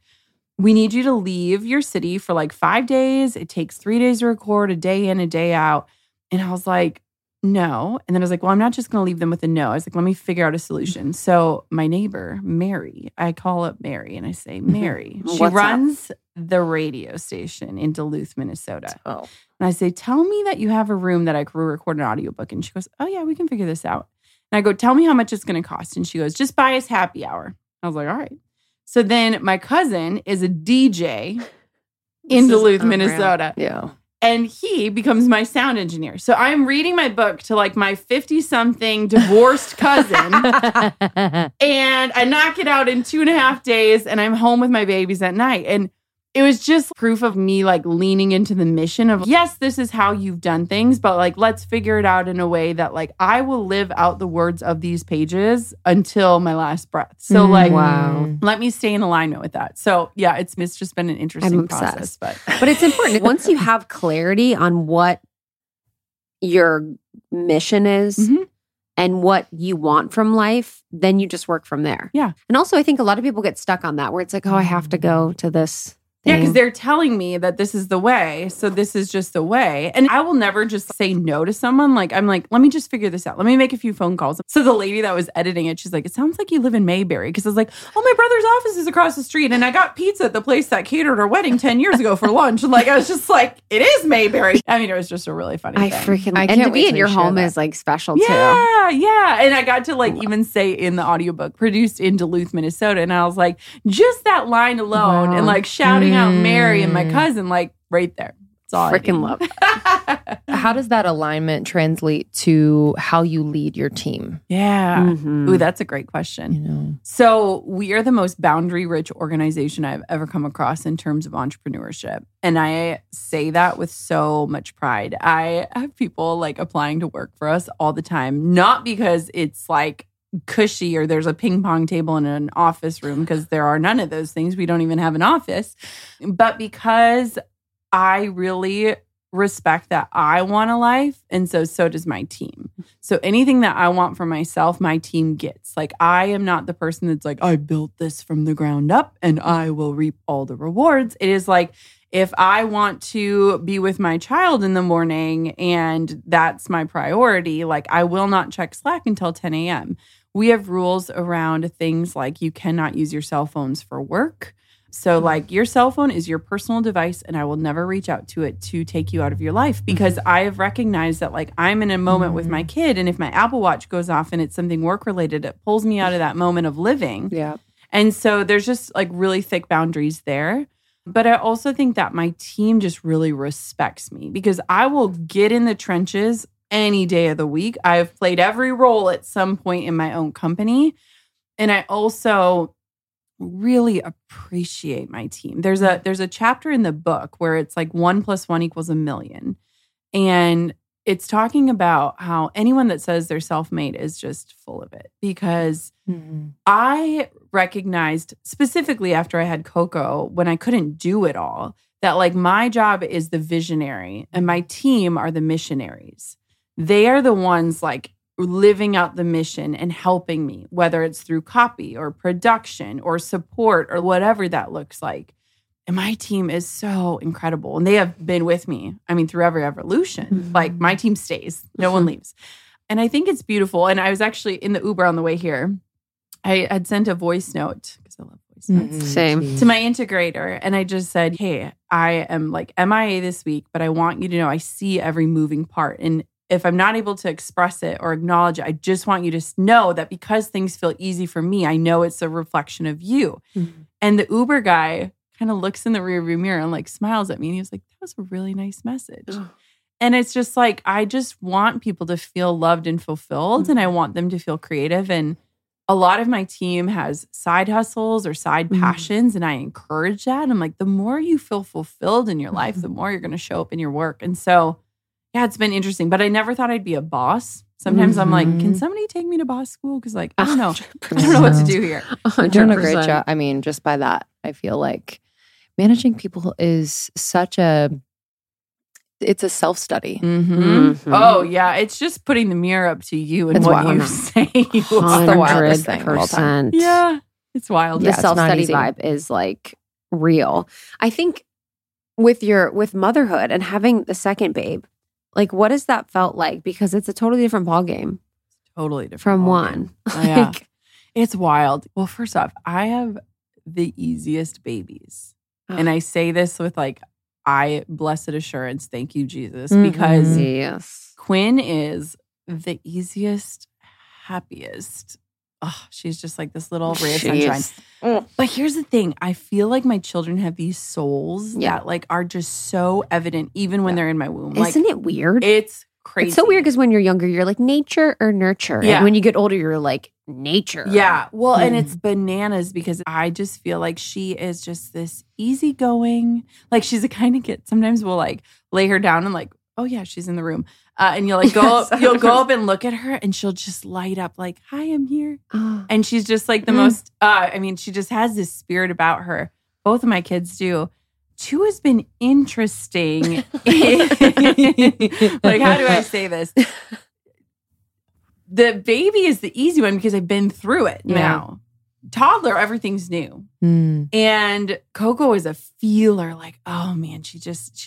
we need you to leave your city for like 5 days. It takes 3 days to record, a day in, a day out. And I was like, no. And then I was like, well, I'm not just going to leave them with a no. I was like, let me figure out a solution. So my neighbor, Mary, I call up Mary and I say, Mary, she runs the radio station in Duluth, Minnesota. Oh. And I say, tell me that you have a room that I could record an audiobook. And she goes, oh yeah, we can figure this out. And I go, tell me how much it's going to cost. And she goes, just buy us happy hour. I was like, all right. So then my cousin is a DJ in Duluth, Minnesota. Yeah. And he becomes my sound engineer. So I'm reading my book to like my 50-something divorced cousin. And I knock it out in 2.5 days. And I'm home with my babies at night. And it was just proof of me like leaning into the mission of, yes, this is how you've done things. But like, let's figure it out in a way that like I will live out the words of these pages until my last breath. So like, wow. Let me stay in alignment with that. So yeah, it's just been an interesting process. But it's important. Once you have clarity on what your mission is, mm-hmm. and what you want from life, then you just work from there. Yeah. And also I think a lot of people get stuck on that where it's like, oh, I have to go to this. Yeah, because they're telling me that this is the way. So this is just the way. And I will never just say no to someone. Like, I'm like, let me just figure this out. Let me make a few phone calls. So the lady that was editing it, she's like, it sounds like you live in Mayberry. Because I was like, oh, my brother's office is across the street. And I got pizza at the place that catered our wedding 10 years ago for lunch. And like, I was just like, it is Mayberry. I mean, it was just a really funny thing. And to be in your home is like special too. Yeah, yeah. And I got to like even say in the audiobook, produced in Duluth, Minnesota. And I was like, just that line alone and like shouting out Mary and my cousin, like right there. It's all freaking love. How does that alignment translate to how you lead your team? Yeah. Mm-hmm. Ooh, that's a great question. You know. So we are the most boundary-rich organization I've ever come across in terms of entrepreneurship. And I say that with so much pride. I have people like applying to work for us all the time, not because it's like cushy or there's a ping pong table in an office room, because there are none of those things. We don't even have an office. But because I really respect that I want a life, and so does my team. So anything that I want for myself, my team gets. Like, I am not the person that's like, I built this from the ground up and I will reap all the rewards. It is like, if I want to be with my child in the morning and that's my priority, like, I will not check Slack until 10 a.m. We have rules around things like you cannot use your cell phones for work. So like, your cell phone is your personal device and I will never reach out to it to take you out of your life, because mm-hmm. I have recognized that like I'm in a moment mm-hmm. with my kid, and if my Apple Watch goes off and it's something work related, it pulls me out of that moment of living. Yeah. And so there's just like really thick boundaries there. But I also think that my team just really respects me, because I will get in the trenches any day of the week. I have played every role at some point in my own company. And I also really appreciate my team. There's a chapter in the book where it's like 1 + 1 = 1,000,000. And it's talking about how anyone that says they're self-made is just full of it, because mm-hmm. I recognized specifically after I had Coco, when I couldn't do it all, that like my job is the visionary and my team are the missionaries. They are the ones like living out the mission and helping me, whether it's through copy or production or support or whatever that looks like. And my team is so incredible. And they have been with me, I mean, through every evolution. Mm-hmm. Like, my team stays. No one leaves. And I think it's beautiful. And I was actually in the Uber on the way here. I had sent a voice note, because I love voice notes, mm-hmm. Same. To my integrator. And I just said, hey, I am like MIA this week, but I want you to know I see every moving part. And if I'm not able to express it or acknowledge it, I just want you to know that because things feel easy for me, I know it's a reflection of you. Mm-hmm. And the Uber guy kind of looks in the rearview mirror and like smiles at me. And he was like, that was a really nice message. And it's just like, I just want people to feel loved and fulfilled. Mm-hmm. And I want them to feel creative. And a lot of my team has side hustles or side mm-hmm. passions. And I encourage that. And I'm like, the more you feel fulfilled in your life, mm-hmm. the more you're going to show up in your work. And so, yeah, it's been interesting. But I never thought I'd be a boss. Sometimes mm-hmm. I'm like, can somebody take me to boss school? Because like, I don't know what to do here. You're doing a great job. I mean, just by that, I feel like managing people is it's a self-study. Mm-hmm. Mm-hmm. Oh, yeah. It's just putting the mirror up to you and it's what you say. It's the wildest thing of all time. Yeah. It's wild. The self-study vibe is like real. I think with motherhood and having the second babe, Like, what has that felt like? Because it's a totally different ballgame. Totally different from one. Oh, yeah. Like, it's wild. Well, first off, I have the easiest babies. And I say this with like, blessed assurance, thank you, Jesus, because Quinn is the easiest, happiest. Oh, she's just like this little ray of sunshine. But here's the thing. I feel like my children have these souls that like are just so evident even when they're in my womb. Isn't it weird? It's crazy. It's so weird because when you're younger, you're like nature or nurture. Yeah. And when you get older, you're like nature. Yeah. Well, and it's bananas because I just feel like she is just this easygoing. Like she's a kind of kid. Sometimes we'll like lay her down and like, oh yeah, she's in the room. And you'll like go up and look at her and she'll just light up like, hi, I'm here. And she's just like the most, I mean, she just has this spirit about her. Both of my kids do. Two has been interesting. Like, how do I say this? The baby is the easy one because I've been through it now. Toddler, everything's new. And Coco is a feeler, like, oh man, she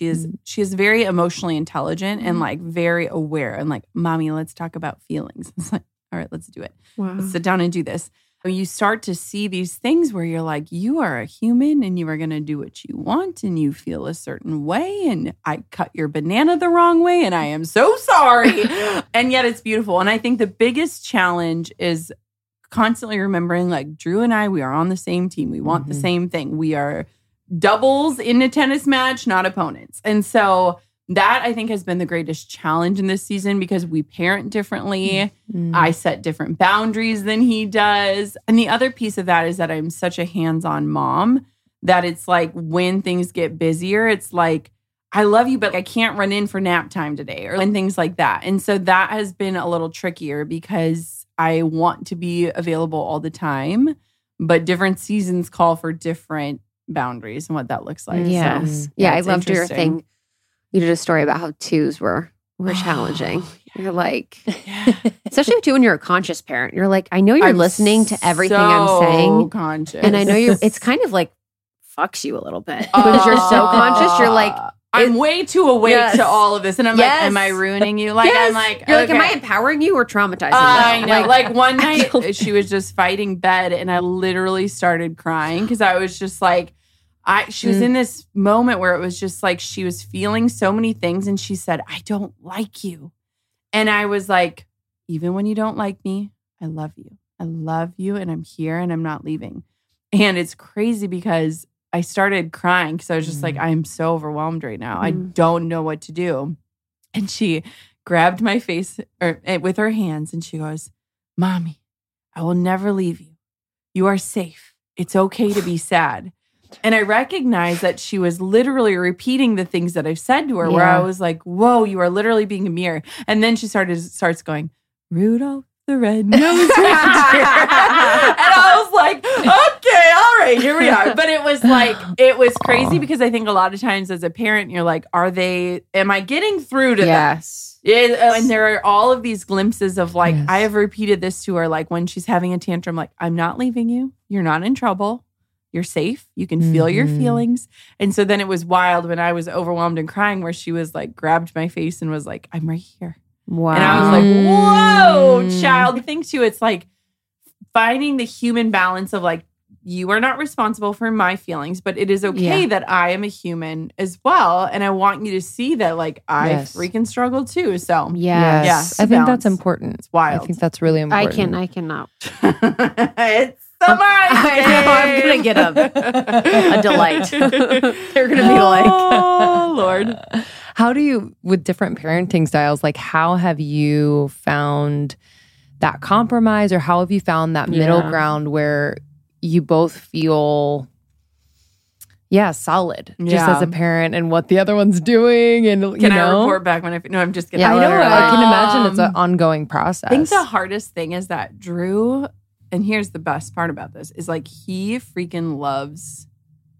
is very emotionally intelligent and like very aware and like, mommy, let's talk about feelings. It's like, all right, let's do it. Wow. Let's sit down and do this. You start to see these things where you're like, you are a human and you are going to do what you want and you feel a certain way and I cut your banana the wrong way and I am so sorry. And yet it's beautiful. And I think the biggest challenge is constantly remembering like Drew and I, we are on the same team. We want the same thing. We are doubles in a tennis match, not opponents. And so that I think has been the greatest challenge in this season because we parent differently. I set different boundaries than he does. And the other piece of that is that I'm such a hands-on mom that it's like when things get busier, it's like, I love you, but I can't run in for nap time today or and things like that. And so that has been a little trickier because I want to be available all the time, but different seasons call for different boundaries and what that looks like. Yes. So, yeah, I loved your thing. You did a story about how twos were challenging. Oh, yeah. You're like, especially too when you're a conscious parent, you're like, I know you're listening to everything so I'm saying, conscious, and I know you. It's kind of like fucks you a little bit because you're so conscious. You're like, I'm way too awake to all of this, and I'm like, am I ruining you? Like, I'm like, you're like, am I empowering you or traumatizing you? I know. Like one night, she was just fighting bed, and I literally started crying because I was just like. She was in this moment where it was just like she was feeling so many things and she said, I don't like you. And I was like, even when you don't like me, I love you. I love you and I'm here and I'm not leaving. And it's crazy because I started crying because I was just like, I'm so overwhelmed right now. I don't know what to do. And she grabbed my face with her hands and she goes, Mommy, I will never leave you. You are safe. It's okay to be sad. And I recognized that she was literally repeating the things that I've said to her where I was like, whoa, you are literally being a mirror. And then she starts going, Rudolph the Red-Nosed Reindeer. And I was like, okay, all right, here we are. But it was like, it was crazy because I think a lot of times as a parent, you're like, am I getting through to them? Yes. And there are all of these glimpses of like, I have repeated this to her, like when she's having a tantrum, like, I'm not leaving you. You're not in trouble. You're safe. You can feel your feelings. And so then it was wild when I was overwhelmed and crying where she was like grabbed my face and was like, I'm right here. Wow. And I was like, whoa, child. The thing too, it's like finding the human balance of like, you are not responsible for my feelings, but it is okay that I am a human as well. And I want you to see that like I freaking struggle too. So I think that's important. It's wild. I think that's really important. I cannot. It's I know, I'm going to get a delight. They're going to be like, oh, Lord. How do you, with different parenting styles, like how have you found that compromise or how have you found that middle ground where you both feel, solid just as a parent and what the other one's doing? And I report back when I, no, I'm just kidding. Yeah, I know. I can imagine it's an ongoing process. I think the hardest thing is that Drew... And here's the best part about this is like he freaking loves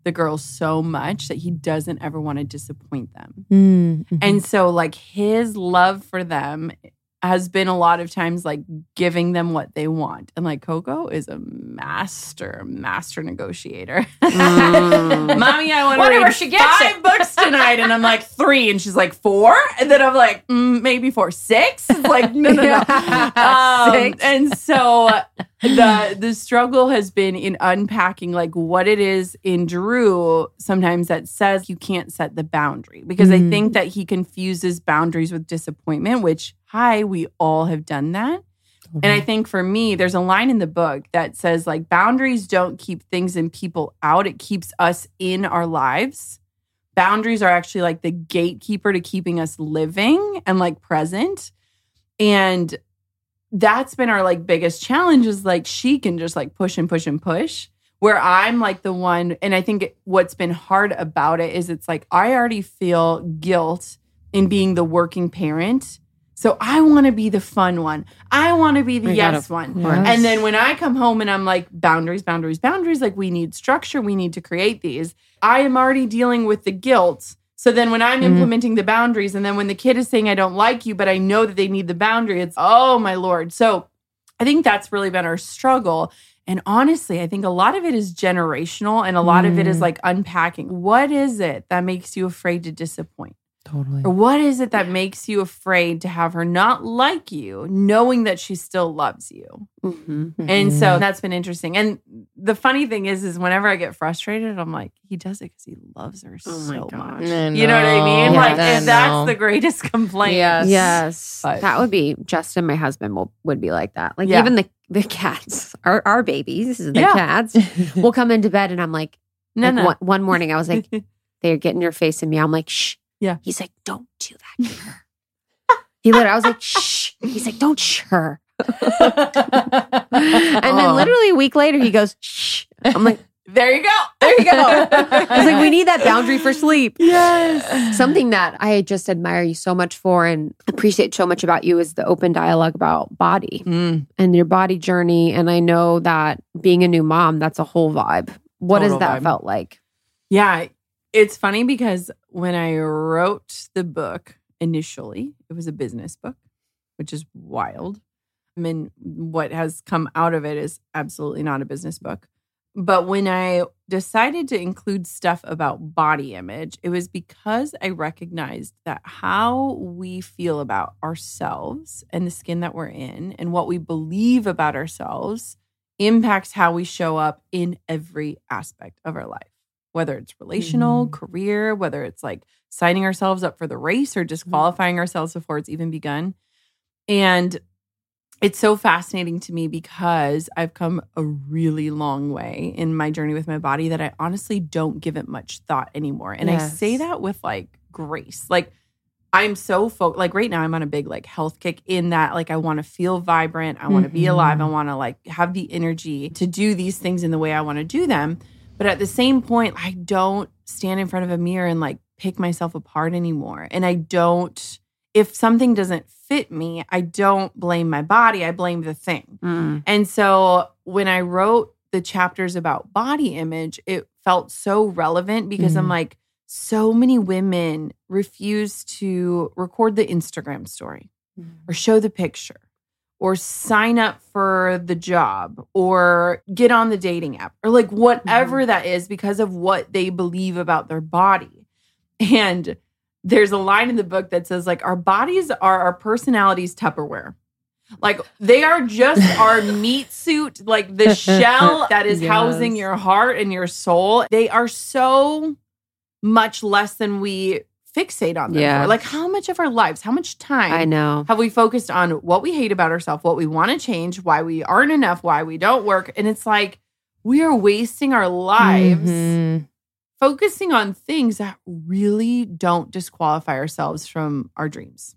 the girls so much that he doesn't ever want to disappoint them. Mm-hmm. And so like his love for them has been a lot of times like giving them what they want. And like Coco is a master negotiator. Mommy, I want to read five books tonight. And I'm like 3. And she's like 4. And then I'm like, maybe 4, 6. It's like, no. 6. And so the struggle has been in unpacking like what it is in Drew sometimes that says you can't set the boundary. Because I think that he confuses boundaries with disappointment, which we all have done that. Mm-hmm. And I think for me, there's a line in the book that says like boundaries don't keep things and people out. It keeps us in our lives. Boundaries are actually like the gatekeeper to keeping us living and like present. And that's been our like biggest challenge is like she can just like push where I'm like the one. And I think what's been hard about it is it's like I already feel guilt in being the working parent. So I want to be the fun one. I want to be the yes one. Yes. And then when I come home and I'm like, boundaries, like we need structure. We need to create these. I am already dealing with the guilt. So then when I'm implementing the boundaries and then when the kid is saying, I don't like you, but I know that they need the boundary, it's, oh my Lord. So I think that's really been our struggle. And honestly, I think a lot of it is generational and a lot of it is like unpacking. What is it that makes you afraid to disappoint? Totally. Or what is it that makes you afraid to have her not like you, knowing that she still loves you? Mm-hmm. And so that's been interesting. And the funny thing is whenever I get frustrated, I'm like, he does it because he loves her so much. You know what I mean? Yeah, like, that's the greatest complaint. Yes. But that would be, Justin, my husband, would be like that. Like, even the cats, our babies, the cats, will come into bed and I'm like, no. One morning I was like, they're getting your face in me. I'm like, shh. Yeah. He's like, don't do that to her. I was like, shh. He's like, don't shh her. And then literally a week later, he goes, shh. I'm like, there you go. I was like, we need that boundary for sleep. Yes. Something that I just admire you so much for and appreciate so much about you is the open dialogue about body and your body journey. And I know that being a new mom, that's a whole vibe. What has that felt like? Yeah. It's funny because when I wrote the book initially, it was a business book, which is wild. I mean, what has come out of it is absolutely not a business book. But when I decided to include stuff about body image, it was because I recognized that how we feel about ourselves and the skin that we're in and what we believe about ourselves impacts how we show up in every aspect of our life. Whether it's relational, career, whether it's like signing ourselves up for the race or disqualifying ourselves before it's even begun. And it's so fascinating to me because I've come a really long way in my journey with my body that I honestly don't give it much thought anymore. And I say that with like grace. Like I'm so focused, like right now I'm on a big like health kick in that like I want to feel vibrant. I want to be alive. I want to like have the energy to do these things in the way I want to do them. But at the same point, I don't stand in front of a mirror and like pick myself apart anymore. And I don't, if something doesn't fit me, I don't blame my body. I blame the thing. And so when I wrote the chapters about body image, it felt so relevant because I'm like, so many women refuse to record the Instagram story or show the picture. Or sign up for the job, or get on the dating app, or like whatever that is because of what they believe about their body. And there's a line in the book that says like, our bodies are our personality's Tupperware. Like they are just our meat suit, like the shell that is housing your heart and your soul. They are so much less than we fixate on them. Yeah. Like how much of our lives, how much time have we focused on what we hate about ourselves, what we want to change, why we aren't enough, why we don't work. And it's like, we are wasting our lives focusing on things that really don't disqualify ourselves from our dreams.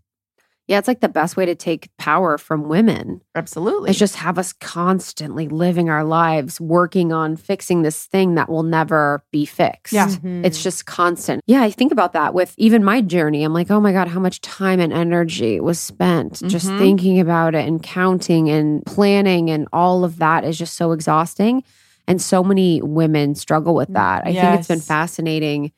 Yeah, it's like the best way to take power from women. Absolutely. It's just have us constantly living our lives, working on fixing this thing that will never be fixed. Yeah. It's just constant. Yeah, I think about that with even my journey. I'm like, oh my God, how much time and energy was spent just thinking about it and counting and planning and all of that is just so exhausting. And so many women struggle with that. I think it's been fascinating.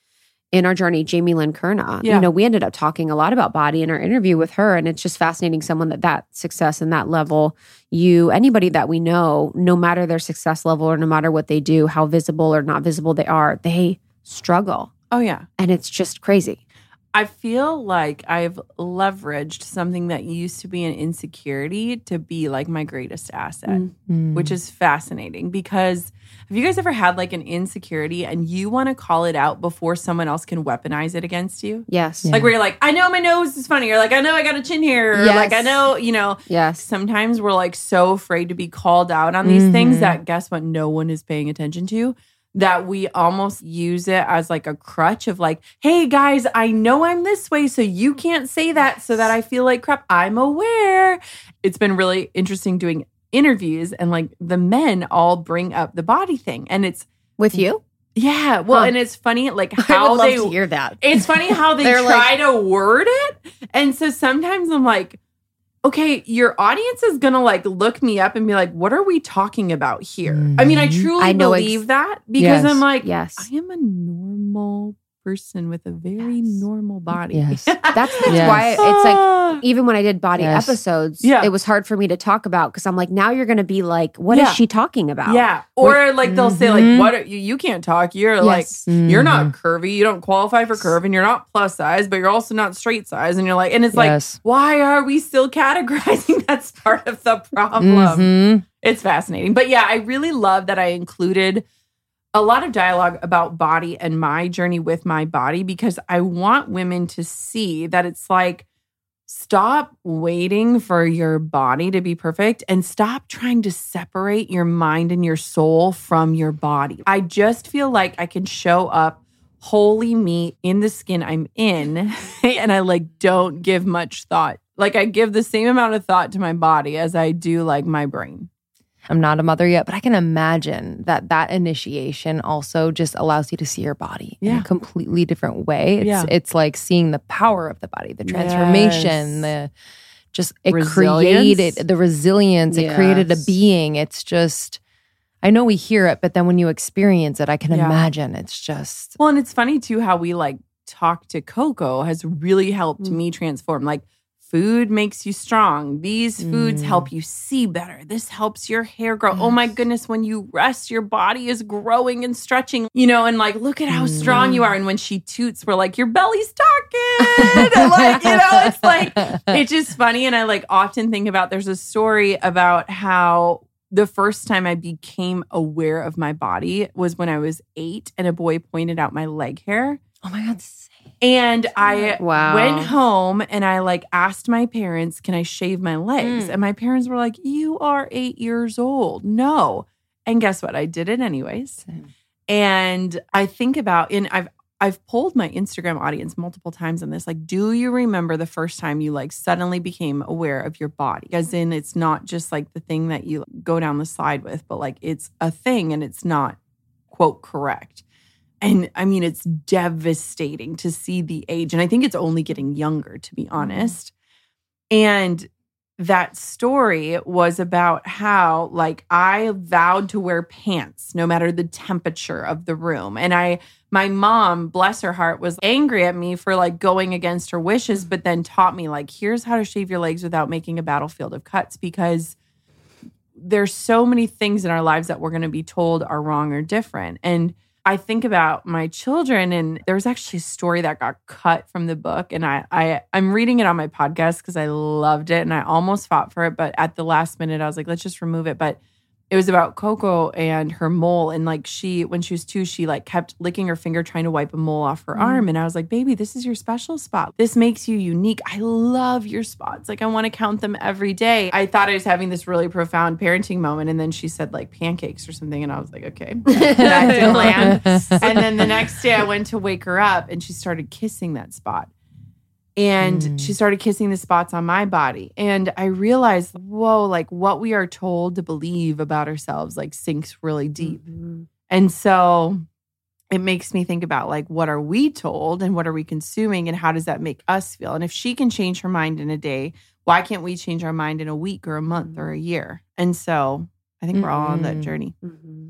in our journey, Jamie Lynn Curnow. Yeah. You know, we ended up talking a lot about body in our interview with her, and it's just fascinating someone that success and that level, anybody that we know, no matter their success level or no matter what they do, how visible or not visible they are, they struggle. Oh, yeah. And it's just crazy. I feel like I've leveraged something that used to be an insecurity to be like my greatest asset, mm-hmm. which is fascinating because have you guys ever had like an insecurity and you want to call it out before someone else can weaponize it against you? Yes. Yeah. Like where you're like, I know my nose is funny. Or like, I know I got a chin here. Yes. Or like, I know, you know. Yes. Sometimes we're like so afraid to be called out on these mm-hmm. things that guess what? No one is paying attention to. That we almost use it as like a crutch of like, hey guys, I know I'm this way, so you can't say that so that I feel like crap. I'm aware. It's been really interesting doing interviews and like the men all bring up the body thing. And it's with you? Yeah. Well, and it's funny like how I would love to hear that. It's funny how they try like, to word it. And so sometimes I'm like, okay, your audience is going to like look me up and be like, what are we talking about here? Mm-hmm. I mean, I truly believe that because yes, I'm like, yes. I am a normal person with a very yes. normal body. Yes. That's yes. why it's like, even when I did body yes. episodes, yeah. it was hard for me to talk about because I'm like, now you're going to be like, what yeah. is she talking about? Yeah. Or like they'll mm-hmm. say like, what are you? You can't talk. You're yes. like, mm-hmm. you're not curvy. You don't qualify for curve and you're not plus size, but you're also not straight size. And you're like, and it's yes. like, why are we still categorizing? That's part of the problem. Mm-hmm. It's fascinating. But yeah, I really love that I included a lot of dialogue about body and my journey with my body because I want women to see that it's like, stop waiting for your body to be perfect and stop trying to separate your mind and your soul from your body. I just feel like I can show up wholly me in the skin I'm in and I like don't give much thought. Like I give the same amount of thought to my body as I do like my brain. I'm not a mother yet, but I can imagine that initiation also just allows you to see your body yeah. in a completely different way. It's like seeing the power of the body, the transformation, yes. It created the resilience. Yes. It created a being. It's just, I know we hear it, but then when you experience it, I can yeah. imagine it's just. Well, and it's funny too how we like talk to Coco has really helped me transform. Like, food makes you strong. These foods help you see better. This helps your hair grow. Yes. Oh my goodness, when you rest, your body is growing and stretching, you know, and like, look at how strong you are. And when she toots, we're like, your belly's talking. And like, you know, it's like, it's just funny. And I like often think about, there's a story about how the first time I became aware of my body was when I was 8 and a boy pointed out my leg hair. Oh my God. And I went home and I like asked my parents, can I shave my legs? And my parents were like, you are 8 years old. No. And guess what? I did it anyways. And I think about, and I've polled my Instagram audience multiple times on this. Like, do you remember the first time you like suddenly became aware of your body? As in, it's not just like the thing that you go down the slide with, but like it's a thing and it's not quote correct. And I mean, it's devastating to see the age. And I think it's only getting younger, to be honest. And that story was about how, like, I vowed to wear pants no matter the temperature of the room. And my mom, bless her heart, was angry at me for, like, going against her wishes, but then taught me, like, here's how to shave your legs without making a battlefield of cuts because there's so many things in our lives that we're going to be told are wrong or different. And I think about my children, and there was actually a story that got cut from the book, and I'm reading it on my podcast because I loved it, and I almost fought for it, but at the last minute, I was like, let's just remove it. But it was about Coco and her mole, and like when she was 2, she like kept licking her finger trying to wipe a mole off her arm, and I was like, baby, this is your special spot. This makes you unique. I love your spots. Like, I want to count them every day. I thought I was having this really profound parenting moment, and then she said like pancakes or something, and I was like, okay, that didn't land. And then the next day I went to wake her up, and she started kissing that spot. And she started kissing the spots on my body. And I realized, whoa, like what we are told to believe about ourselves like sinks really deep. Mm-hmm. And so it makes me think about like, what are we told and what are we consuming and how does that make us feel? And if she can change her mind in a day, why can't we change our mind in a week or a month or a year? And so I think we're all on that journey. Mm-hmm.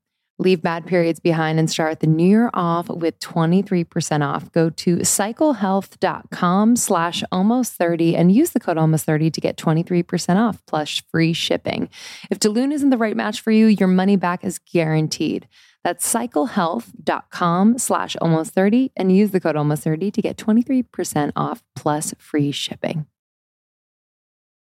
Leave bad periods behind and start the new year off with 23% off. Go to cyclehealth.com/almost30 and use the code almost30 to get 23% off plus free shipping. If DeLoon isn't the right match for you, your money back is guaranteed. That's cyclehealth.com/almost30 and use the code almost30 to get 23% off plus free shipping.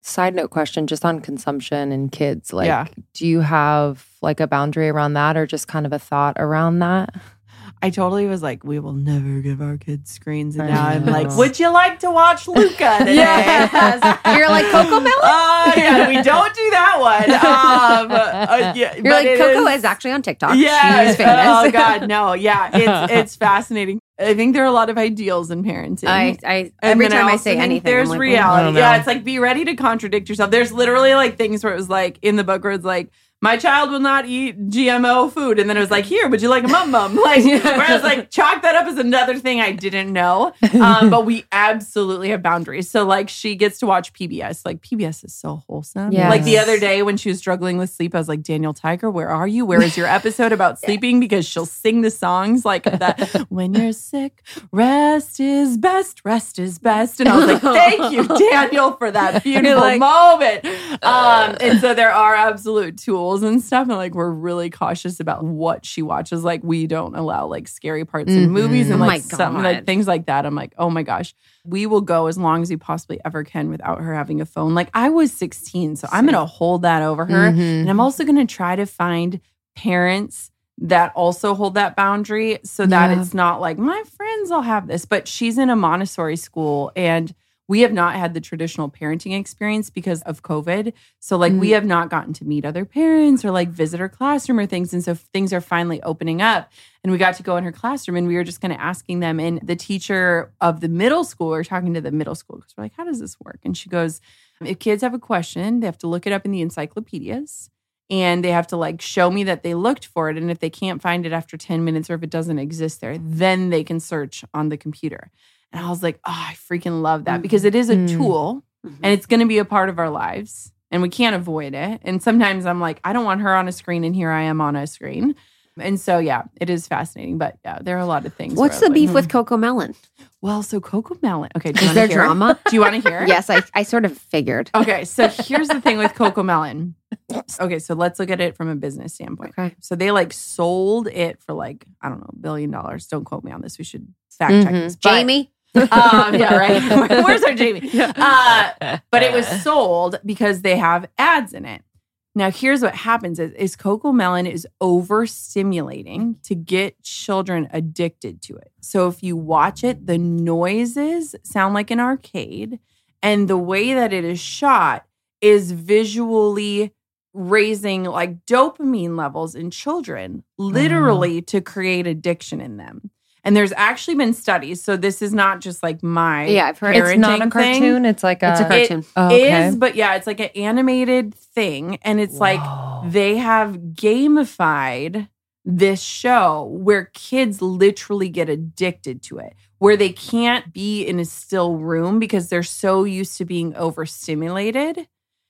Side note question, just on consumption and kids. Like, yeah. Do you have like a boundary around that or just kind of a thought around that? I totally was like, we will never give our kids screens. And now I'm like, would you like to watch Luca today? Yes. You're like, Cocoa Melon? Yeah, we don't do that one. Yeah, you're like, Cocoa is actually on TikTok. Yeah. She is famous. Oh, God, no. Yeah, it's fascinating. I think there are a lot of ideals in parenting. Every time I say anything, there's like, reality. Yeah, it's like, be ready to contradict yourself. There's literally like things where it was like in the book where it's like, my child will not eat GMO food. And then it was like, here, would you like a mum? Like, where I was like, chalk that up as another thing I didn't know. But we absolutely have boundaries. So like she gets to watch PBS. Like PBS is so wholesome. Yes. Like the other day when she was struggling with sleep, I was like, Daniel Tiger, where are you? Where is your episode about sleeping? Because she'll sing the songs like that. When you're sick, rest is best. Rest is best. And I was like, thank you, Daniel, for that beautiful moment. And so there are absolute tools and stuff, and like we're really cautious about what she watches. Like we don't allow like scary parts in movies and like some like things like that. I'm like, oh my gosh, we will go as long as we possibly ever can without her having a phone. Like I was 16, so I'm gonna hold that over her, and I'm also gonna try to find parents that also hold that boundary so that it's not like my friends all have this. But she's in a Montessori school, and we have not had the traditional parenting experience because of COVID. So like we have not gotten to meet other parents or like visit her classroom or things. And so things are finally opening up. And we got to go in her classroom and we were just kind of asking them. And the teacher of the middle school, we're talking to the middle school because we're like, how does this work? And she goes, if kids have a question, they have to look it up in the encyclopedias. And they have to like show me that they looked for it. And if they can't find it after 10 minutes or if it doesn't exist there, then they can search on the computer. And I was like, oh, I freaking love that because it is a tool and it's going to be a part of our lives and we can't avoid it. And sometimes I'm like, I don't want her on a screen and here I am on a screen. And so, yeah, it is fascinating. But yeah, there are a lot of things. What's the beef with Cocoa Melon? Well, so Cocoa Melon. Okay, do you want to hear? Is there drama? Do you want to hear? Yes, I sort of figured. Okay, so here's the thing with Cocoa Melon. Okay, so let's look at it from a business standpoint. Okay. So they like sold it for like, I don't know, $1 billion. Don't quote me on this. We should fact check this. But, Jamie? Yeah, right? Where's our Jamie? But it was sold because they have ads in it. Now, here's what happens is cocomelon is overstimulating to get children addicted to it. So if you watch it, the noises sound like an arcade. And the way that it is shot is visually raising like dopamine levels in children, literally to create addiction in them. And there's actually been studies. So this is not just like my I've heard it's not a cartoon. Thing. It's like a cartoon. But yeah, it's like an animated thing. And it's like they have gamified this show where kids literally get addicted to it, where they can't be in a still room because they're so used to being overstimulated.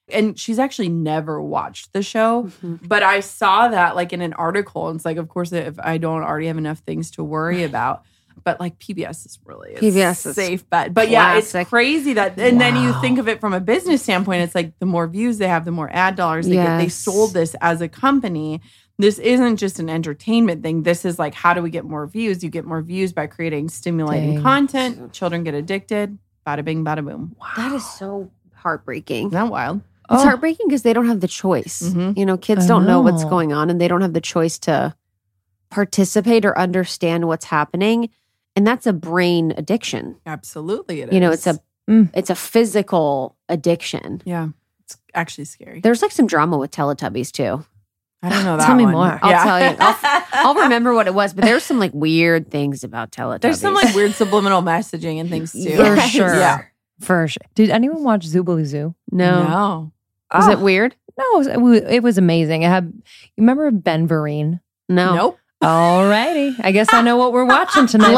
And she's actually never watched the show. Mm-hmm. But I saw that like in an article. And it's like, of course, if I don't already have enough things to worry about. But like PBS is really a safe bet. But classic. Yeah, it's crazy that. And then you think of it from a business standpoint. It's like the more views they have, the more ad dollars they get. They sold this as a company. This isn't just an entertainment thing. This is like, how do we get more views? You get more views by creating stimulating content. Children get addicted. Bada bing, bada boom. Wow. That is so heartbreaking. Isn't that wild? It's heartbreaking because they don't have the choice. Mm-hmm. You know, kids don't know what's going on and they don't have the choice to participate or understand what's happening. And that's a brain addiction. Absolutely it is. You know, it's a physical addiction. Yeah. It's actually scary. There's like some drama with Teletubbies too. I don't know that one. Tell me more. I'll tell you. I'll remember what it was, but there's some like weird things about Teletubbies. There's some like weird subliminal messaging and things too. For sure. Yeah. For sure. Did anyone watch Zoobaloo? No. Was it weird? No, it was amazing. You remember Ben Vereen? No. Nope. Alrighty. I guess I know what we're watching tonight,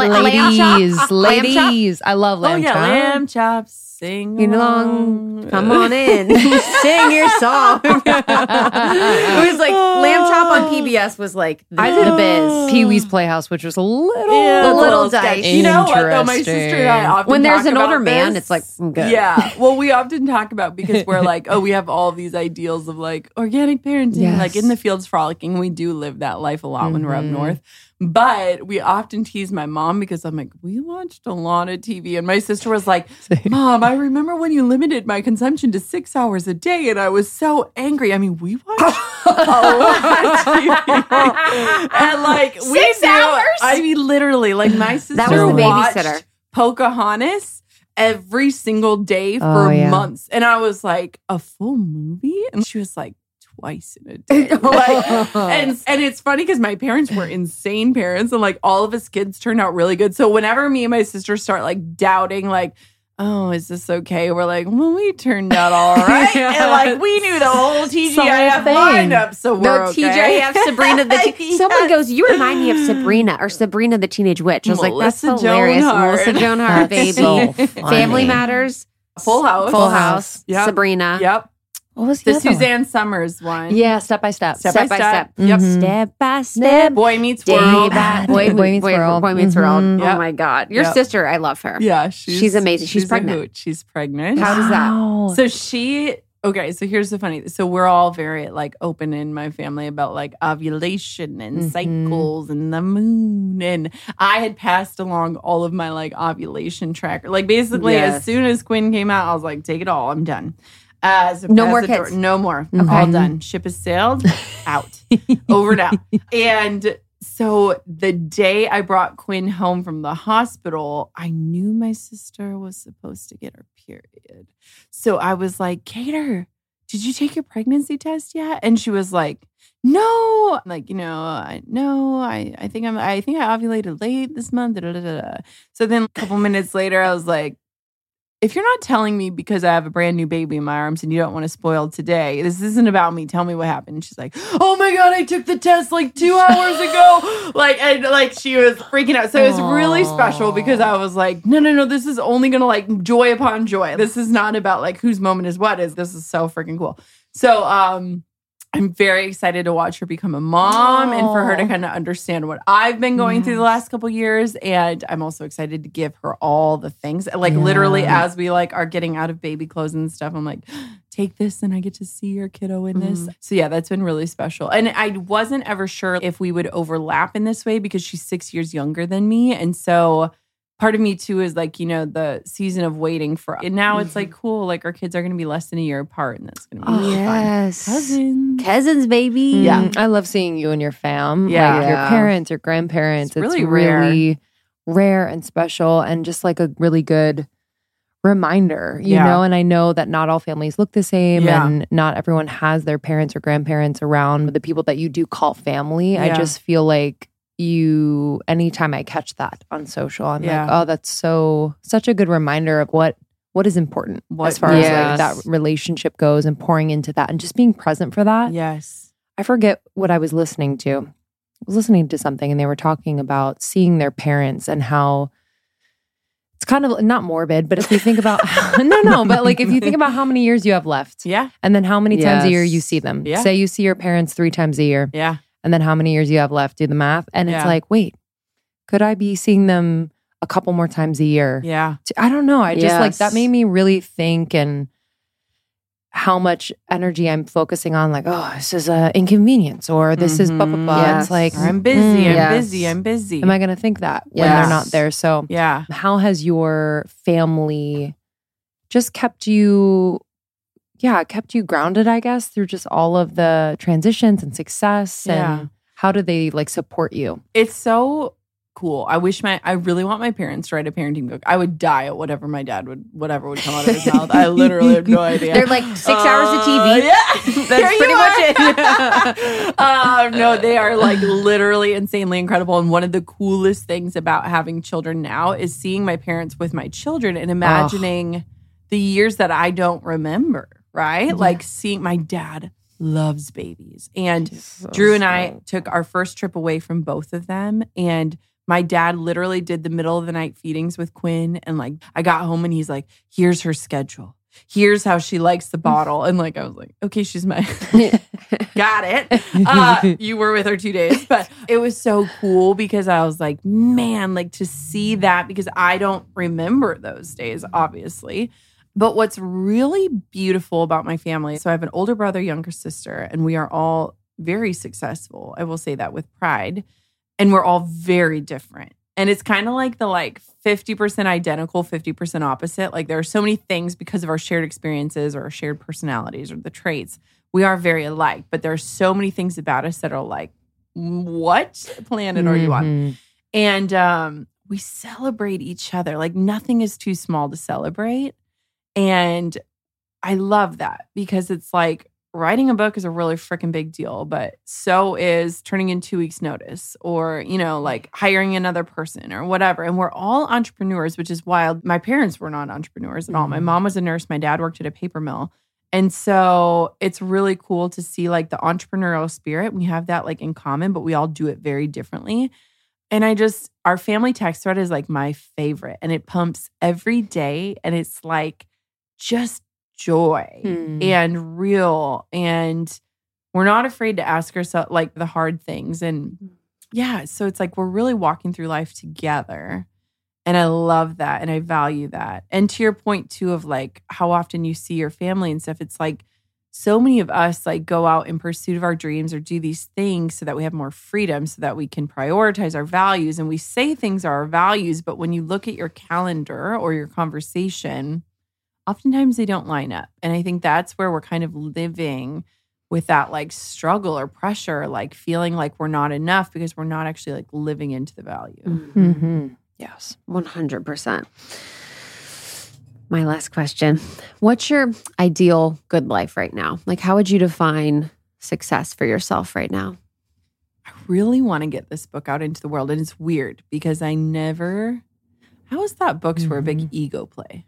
ladies. I love lamb chops. Lamb chops. Sing along. Come on in. Sing your song. It was like lamb chop on PBS was like the biz. Pee-wee's Playhouse, which was a little dicey. You know what though? My sister and I often when there's talk an about older this, man, it's like I'm good. Yeah. Well, we often talk about because we're like, oh, we have all these ideals of like organic parenting, like in the fields frolicking. We do live that life a lot when we're up north. But we often tease my mom because I'm like, we watched a lot of TV. And my sister was like, Mom, I remember when you limited my consumption to 6 hours a day. And I was so angry. I mean, we watched a lot of TV. And like, 6 hours? I mean, literally, like my sister that was the babysitter. Pocahontas every single day for months. And I was like, a full movie? And she was like, twice in a day. Like, and it's funny because my parents were insane parents and like all of us kids turned out really good. So whenever me and my sister start like doubting like, oh, is this okay? We're like, well, we turned out all right. And like we knew the whole TGIF lineup, so we're okay. TGIF, Sabrina the someone goes, you remind me of Sabrina or Sabrina the Teenage Witch. I was like, that's hilarious. Melissa Joan Hart, baby. So Family Matters. Full House. Yep. Sabrina. Yep. What was the Suzanne Summers one? Yeah, Step by Step. Yep. Mm-hmm. Step by Step. Boy Meets World. Boy Meets World. Oh my God. Your sister, I love her. Yeah, she's amazing. She's pregnant. She's pregnant. How does that? So so here's the funny. So we're all very like open in my family about like ovulation and cycles and the moon. And I had passed along all of my like ovulation tracker. Like basically as soon as Quinn came out, I was like, take it all. I'm done. No more kids. No more. Okay. All done. Ship has sailed. Out. Over now. And so the day I brought Quinn home from the hospital, I knew my sister was supposed to get her period. So I was like, Cater, did you take your pregnancy test yet? And she was like, no. I'm like, you know, I think I ovulated late this month. So then a couple minutes later, I was like, if you're not telling me because I have a brand new baby in my arms and you don't want to spoil today, this isn't about me. Tell me what happened. And she's like, oh my God, I took the test like 2 hours ago. and she was freaking out. So it was really special because I was like, no, this is only going to like joy upon joy. This is not about like whose moment is what is. This is so freaking cool. So, I'm very excited to watch her become a mom and for her to kind of understand what I've been going through the last couple years. And I'm also excited to give her all the things. Like literally as we like are getting out of baby clothes and stuff, I'm like, take this and I get to see your kiddo in this. Mm-hmm. So yeah, that's been really special. And I wasn't ever sure if we would overlap in this way because she's 6 years younger than me. And so part of me too is like, you know, the season of waiting for, and now it's like, cool, like our kids are going to be less than a year apart and that's going to be really fun. Cousins, baby. Mm-hmm. Yeah. I love seeing you and your fam. Yeah. Like your parents, your grandparents. It's really, really rare and special and just like a really good reminder, you know, and I know that not all families look the same and not everyone has their parents or grandparents around, but the people that you do call family, I just feel like you, anytime I catch that on social, I'm like, oh, that's such a good reminder of what is important as far as like that relationship goes and pouring into that and just being present for that. Yes. I forget what I was listening to. I was listening to something and they were talking about seeing their parents and how it's kind of not morbid, but if you think about but like if you think about how many years you have left, and then how many times a year you see them. Yeah. Say you see your parents 3 times a year, and then how many years you have left? Do the math, and it's like, wait, could I be seeing them a couple more times a year? Yeah, I don't know. I just like that made me really think and how much energy I'm focusing on, like, oh, this is an inconvenience, or this is blah, blah, blah. It's like, or I'm busy, I'm busy. Am I going to think that when they're not there? So how has your family just kept you grounded, I guess, through just all of the transitions and success? And how do they like support you? It's so cool. I really want my parents to write a parenting book. I would die at whatever my dad whatever would come out of his mouth. I literally have no idea. They're like 6 hours of TV. Yeah, that's pretty much it. No, they are like literally insanely incredible. And one of the coolest things about having children now is seeing my parents with my children and imagining the years that I don't remember, right? Yeah. Like seeing my dad loves babies. And so Drew and I took our first trip away from both of them, and my dad literally did the middle of the night feedings with Quinn. And like, I got home and he's like, here's her schedule. Here's how she likes the bottle. And like, I was like, okay, she's my, got it. You were with her 2 days. But it was so cool because I was like, man, like to see that, because I don't remember those days, obviously. But what's really beautiful about my family, so I have an older brother, younger sister, and we are all very successful. I will say that with pride. And we're all very different. And it's kind of like the 50% identical, 50% opposite. Like there are so many things because of our shared experiences or our shared personalities or the traits. We are very alike, but there are so many things about us that are like, what planet are you on? And we celebrate each other. Like nothing is too small to celebrate. And I love that because it's like, writing a book is a really freaking big deal, but so is turning in 2 weeks notice or, you know, like hiring another person or whatever. And we're all entrepreneurs, which is wild. My parents were not entrepreneurs at all. My mom was a nurse. My dad worked at a paper mill. And so it's really cool to see like the entrepreneurial spirit. We have that like in common, but we all do it very differently. And our family text thread is like my favorite, and it pumps every day. And it's like just joy and real, and we're not afraid to ask ourselves like the hard things. And so it's like we're really walking through life together, and I love that and I value that. And to your point too of like how often you see your family and stuff, it's like so many of us like go out in pursuit of our dreams or do these things so that we have more freedom, so that we can prioritize our values, and we say things are our values, but when you look at your calendar or your conversation, oftentimes they don't line up. And I think that's where we're kind of living with that like struggle or pressure, like feeling like we're not enough because we're not actually like living into the value. Mm-hmm. Yes, 100%. My last question. What's your ideal good life right now? Like how would you define success for yourself right now? I really want to get this book out into the world. And it's weird because how is that books were a big ego play?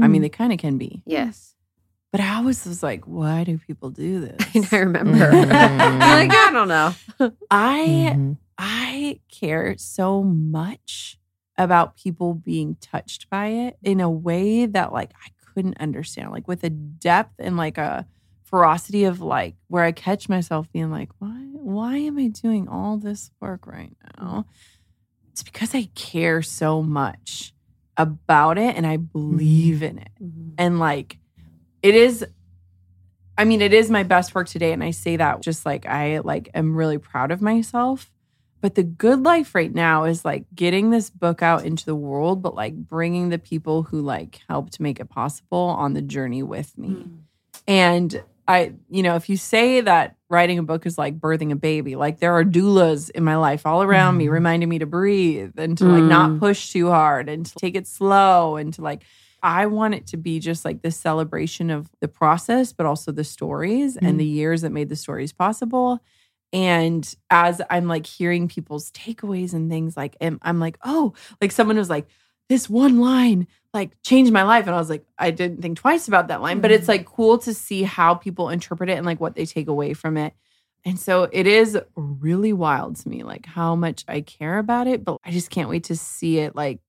I mean, they kind of can be. Yes. But I always was like, why do people do this? I remember. Like, I don't know. I care so much about people being touched by it in a way that like I couldn't understand. Like with a depth and like a ferocity of like where I catch myself being like, why am I doing all this work right now? It's because I care so much about it and I believe in it. And like, it is I mean, it is my best work today. And I say that just like I like am really proud of myself. But the good life right now is like getting this book out into the world, but like bringing the people who like helped make it possible on the journey with me. Mm. And I, you know, if you say that writing a book is like birthing a baby, like there are doulas in my life all around me reminding me to breathe and to like not push too hard and to take it slow and to like, I want it to be just like this celebration of the process, but also the stories and the years that made the stories possible. And as I'm like hearing people's takeaways and things like, and I'm like, oh, like someone was like, this one line like changed my life. And I was like, I didn't think twice about that line, but it's like cool to see how people interpret it and like what they take away from it. And so it is really wild to me, like how much I care about it, but I just can't wait to see it like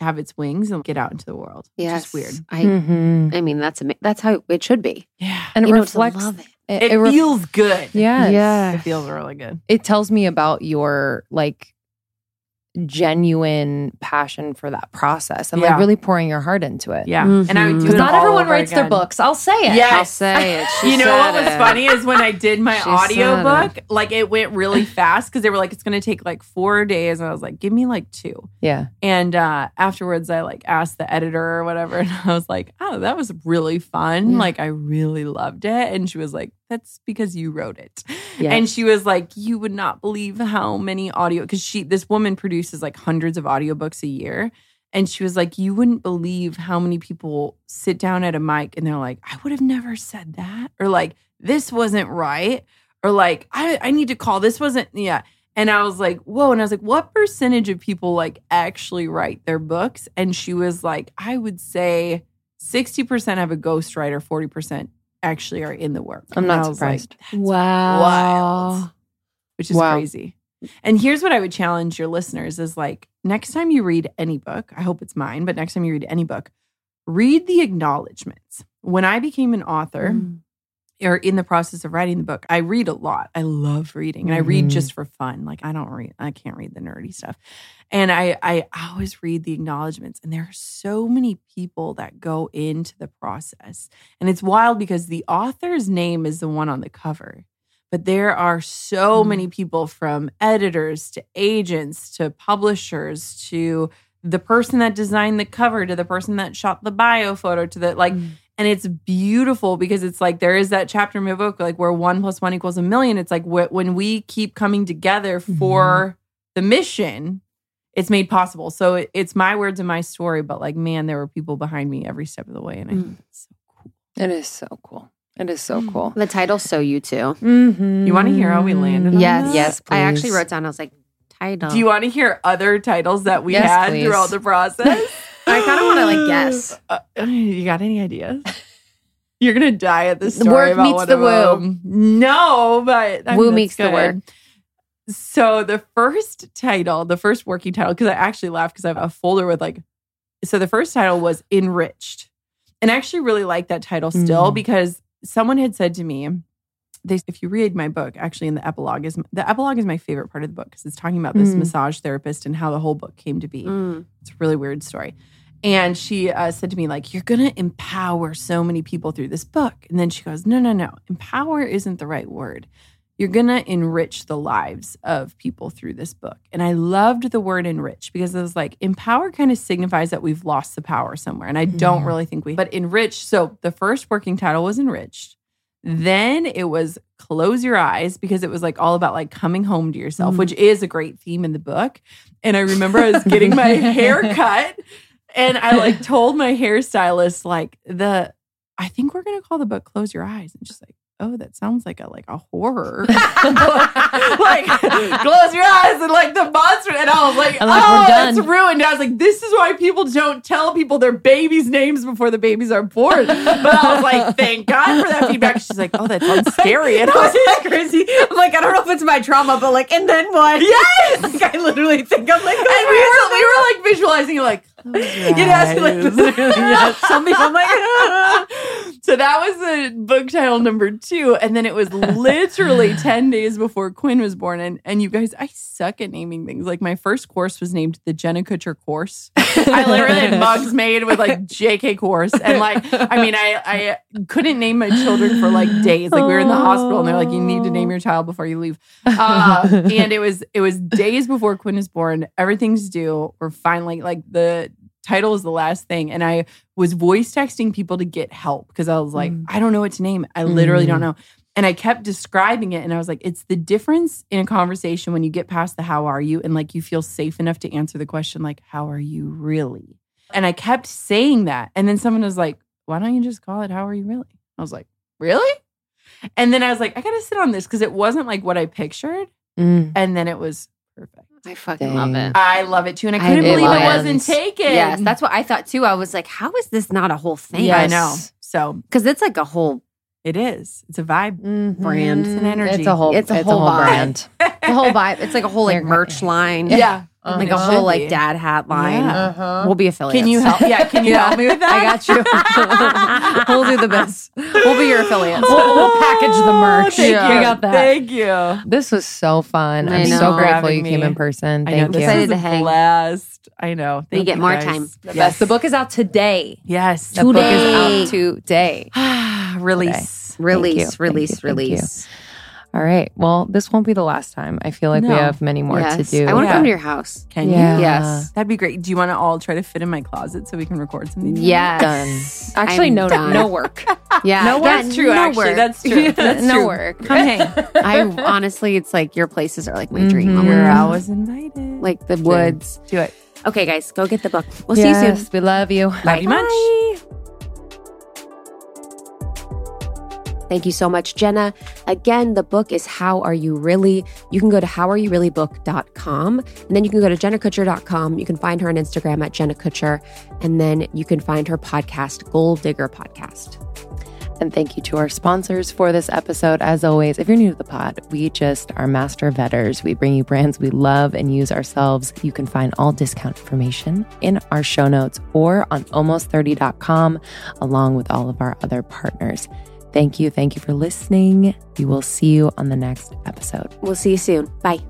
have its wings and get out into the world. Yes. It's weird. I mean, that's how it should be. Yeah. And it reflects. Love it. It feels good. Yes. Yeah. It feels really good. It tells me about your like genuine passion for that process and like really pouring your heart into it. Yeah. Mm-hmm. And I would do it. Because not everyone writes their books. I'll say it. Yes. I'll say it. You know what was funny is when I did my audiobook, like it went really fast because they were like, it's going to take like 4 days. And I was like, give me like 2. Yeah. And afterwards I like asked the editor or whatever. And I was like, oh, that was really fun. Yeah. Like I really loved it. And she was like, that's because you wrote it. Yes. And she was like, you would not believe how many audio, because this woman produces like hundreds of audiobooks a year. And she was like, you wouldn't believe how many people sit down at a mic and they're like, I would have never said that. Or like, this wasn't right. Or like, I need to call. This wasn't, yeah. And I was like, whoa. And I was like, what percentage of people like actually write their books? And she was like, I would say 60% have a ghostwriter, 40% actually are in the work. I'm not surprised. Like, wow. Wild. Which is crazy. And here's what I would challenge your listeners is like, next time you read any book, I hope it's mine, but next time you read any book, read the acknowledgments. When I became an author or in the process of writing the book, I read a lot. I love reading and I read just for fun. Like I can't read the nerdy stuff. And I always read the acknowledgments, and there are so many people that go into the process. And it's wild because the author's name is the one on the cover. But there are so many people, from editors to agents to publishers to the person that designed the cover to the person that shot the bio photo to the like. And it's beautiful because it's like there is that chapter in my book like where 1 + 1 = 1,000,000. It's like when we keep coming together for the mission, it's made possible. So it's my words and my story. But like, man, there were people behind me every step of the way, and I think that's so cool. It is so cool. It is so cool. The title's so you too. Mm-hmm. You want to hear how we landed on that? Yes, please. I actually wrote down, I was like, title. Do you want to hear other titles that we had throughout the process? I kind of want to like guess. You got any ideas? You're going to die at this story about one of them. The work meets the woo. No, but woo meets the word. So the first working title, because I actually laughed because I have a folder with like, so the first title was Enriched. And I actually really like that title still because someone had said to me, if you read my book, actually in the epilogue is my favorite part of the book because it's talking about this massage therapist and how the whole book came to be. It's a really weird story. And she said to me, like, you're going to empower so many people through this book. And then she goes, no. Empower isn't the right word. You're going to enrich the lives of people through this book. And I loved the word enrich because it was like, empower kind of signifies that we've lost the power somewhere. And I don't really think but enrich. So the first working title was Enriched. Then it was Close Your Eyes because it was like all about like coming home to yourself, which is a great theme in the book. And I remember I was getting my hair cut and I like told my hairstylist, like, I think we're going to call the book Close Your Eyes. And she's like, oh, that sounds like a horror. Like, close your eyes and like the monster. And I was like, oh, that's ruined. And I was like, this is why people don't tell people their babies' names before the babies are born. But I was like, thank God for that feedback. She's like, oh, that sounds scary. And I was like, crazy. I'm like, I don't know if it's my trauma, but like, and then what? Yes! Like, I literally think I'm like, and we were like visualizing, like, You'd ask me like this. Something. I'm like, So that was the book title number 2. And then it was literally 10 days before Quinn was born. And you guys, I suck at naming things. Like my first course was named the Jenna Kutcher course. I literally had mugs made with like JK course. And like, I mean, I couldn't name my children for like days. Like we were in the hospital and they're like, you need to name your child before you leave. And it was days before Quinn was born. Everything's due. We're finally like the title is the last thing. And I was voice texting people to get help because I was like, I don't know what to name. I literally don't know. And I kept describing it. And I was like, it's the difference in a conversation when you get past the how are you and like you feel safe enough to answer the question like, how are you really? And I kept saying that. And then someone was like, why don't you just call it how are you really? I was like, really? And then I was like, I got to sit on this because it wasn't like what I pictured. And then it was perfect. I fucking love it. I love it too. And I couldn't believe it wasn't taken. Yes, that's what I thought too. I was like, how is this not a whole thing? Yeah, I know. So, because it's like a whole. It is. It's a vibe brand. It's an energy. It's a whole brand. The whole vibe. It's like a whole like merch line. Yeah. Like a whole like dad hat line. Yeah. We'll be affiliates. Can you help? Yeah, can you help me with that? I got you. We'll do the best. We'll be your affiliates. We'll package the merch. Thank you. We got that. Thank you. This was so fun. I'm so grateful you came in person. Thank you. Excited to hang. Blast. I know. Thank we get you more guys. Time. The best. The book is out today. Yes. The book is out today. Release. All right. Well, this won't be the last time. I feel like we have many more to do. I want to come to your house. Can you? Yes. That'd be great. Do you want to all try to fit in my closet so we can record something? Yes. Done. Actually, no work. Yeah. No work. That's true, actually. That's true. No work. Come hang. Honestly, it's like your places are like my dream. Where I was invited. Like the woods. Do it. Okay, guys. Go get the book. We'll see you soon. We love you. Love you much. Thank you so much, Jenna. Again, the book is How Are You Really? You can go to howareyoureallybook.com. And then you can go to jennakutcher.com. You can find her on Instagram at Jenna Kutcher. And then you can find her podcast, Goal Digger Podcast. And thank you to our sponsors for this episode. As always, if you're new to the pod, we just are master vetters. We bring you brands we love and use ourselves. You can find all discount information in our show notes or on almost30.com, along with all of our other partners. Thank you. Thank you for listening. We will see you on the next episode. We'll see you soon. Bye.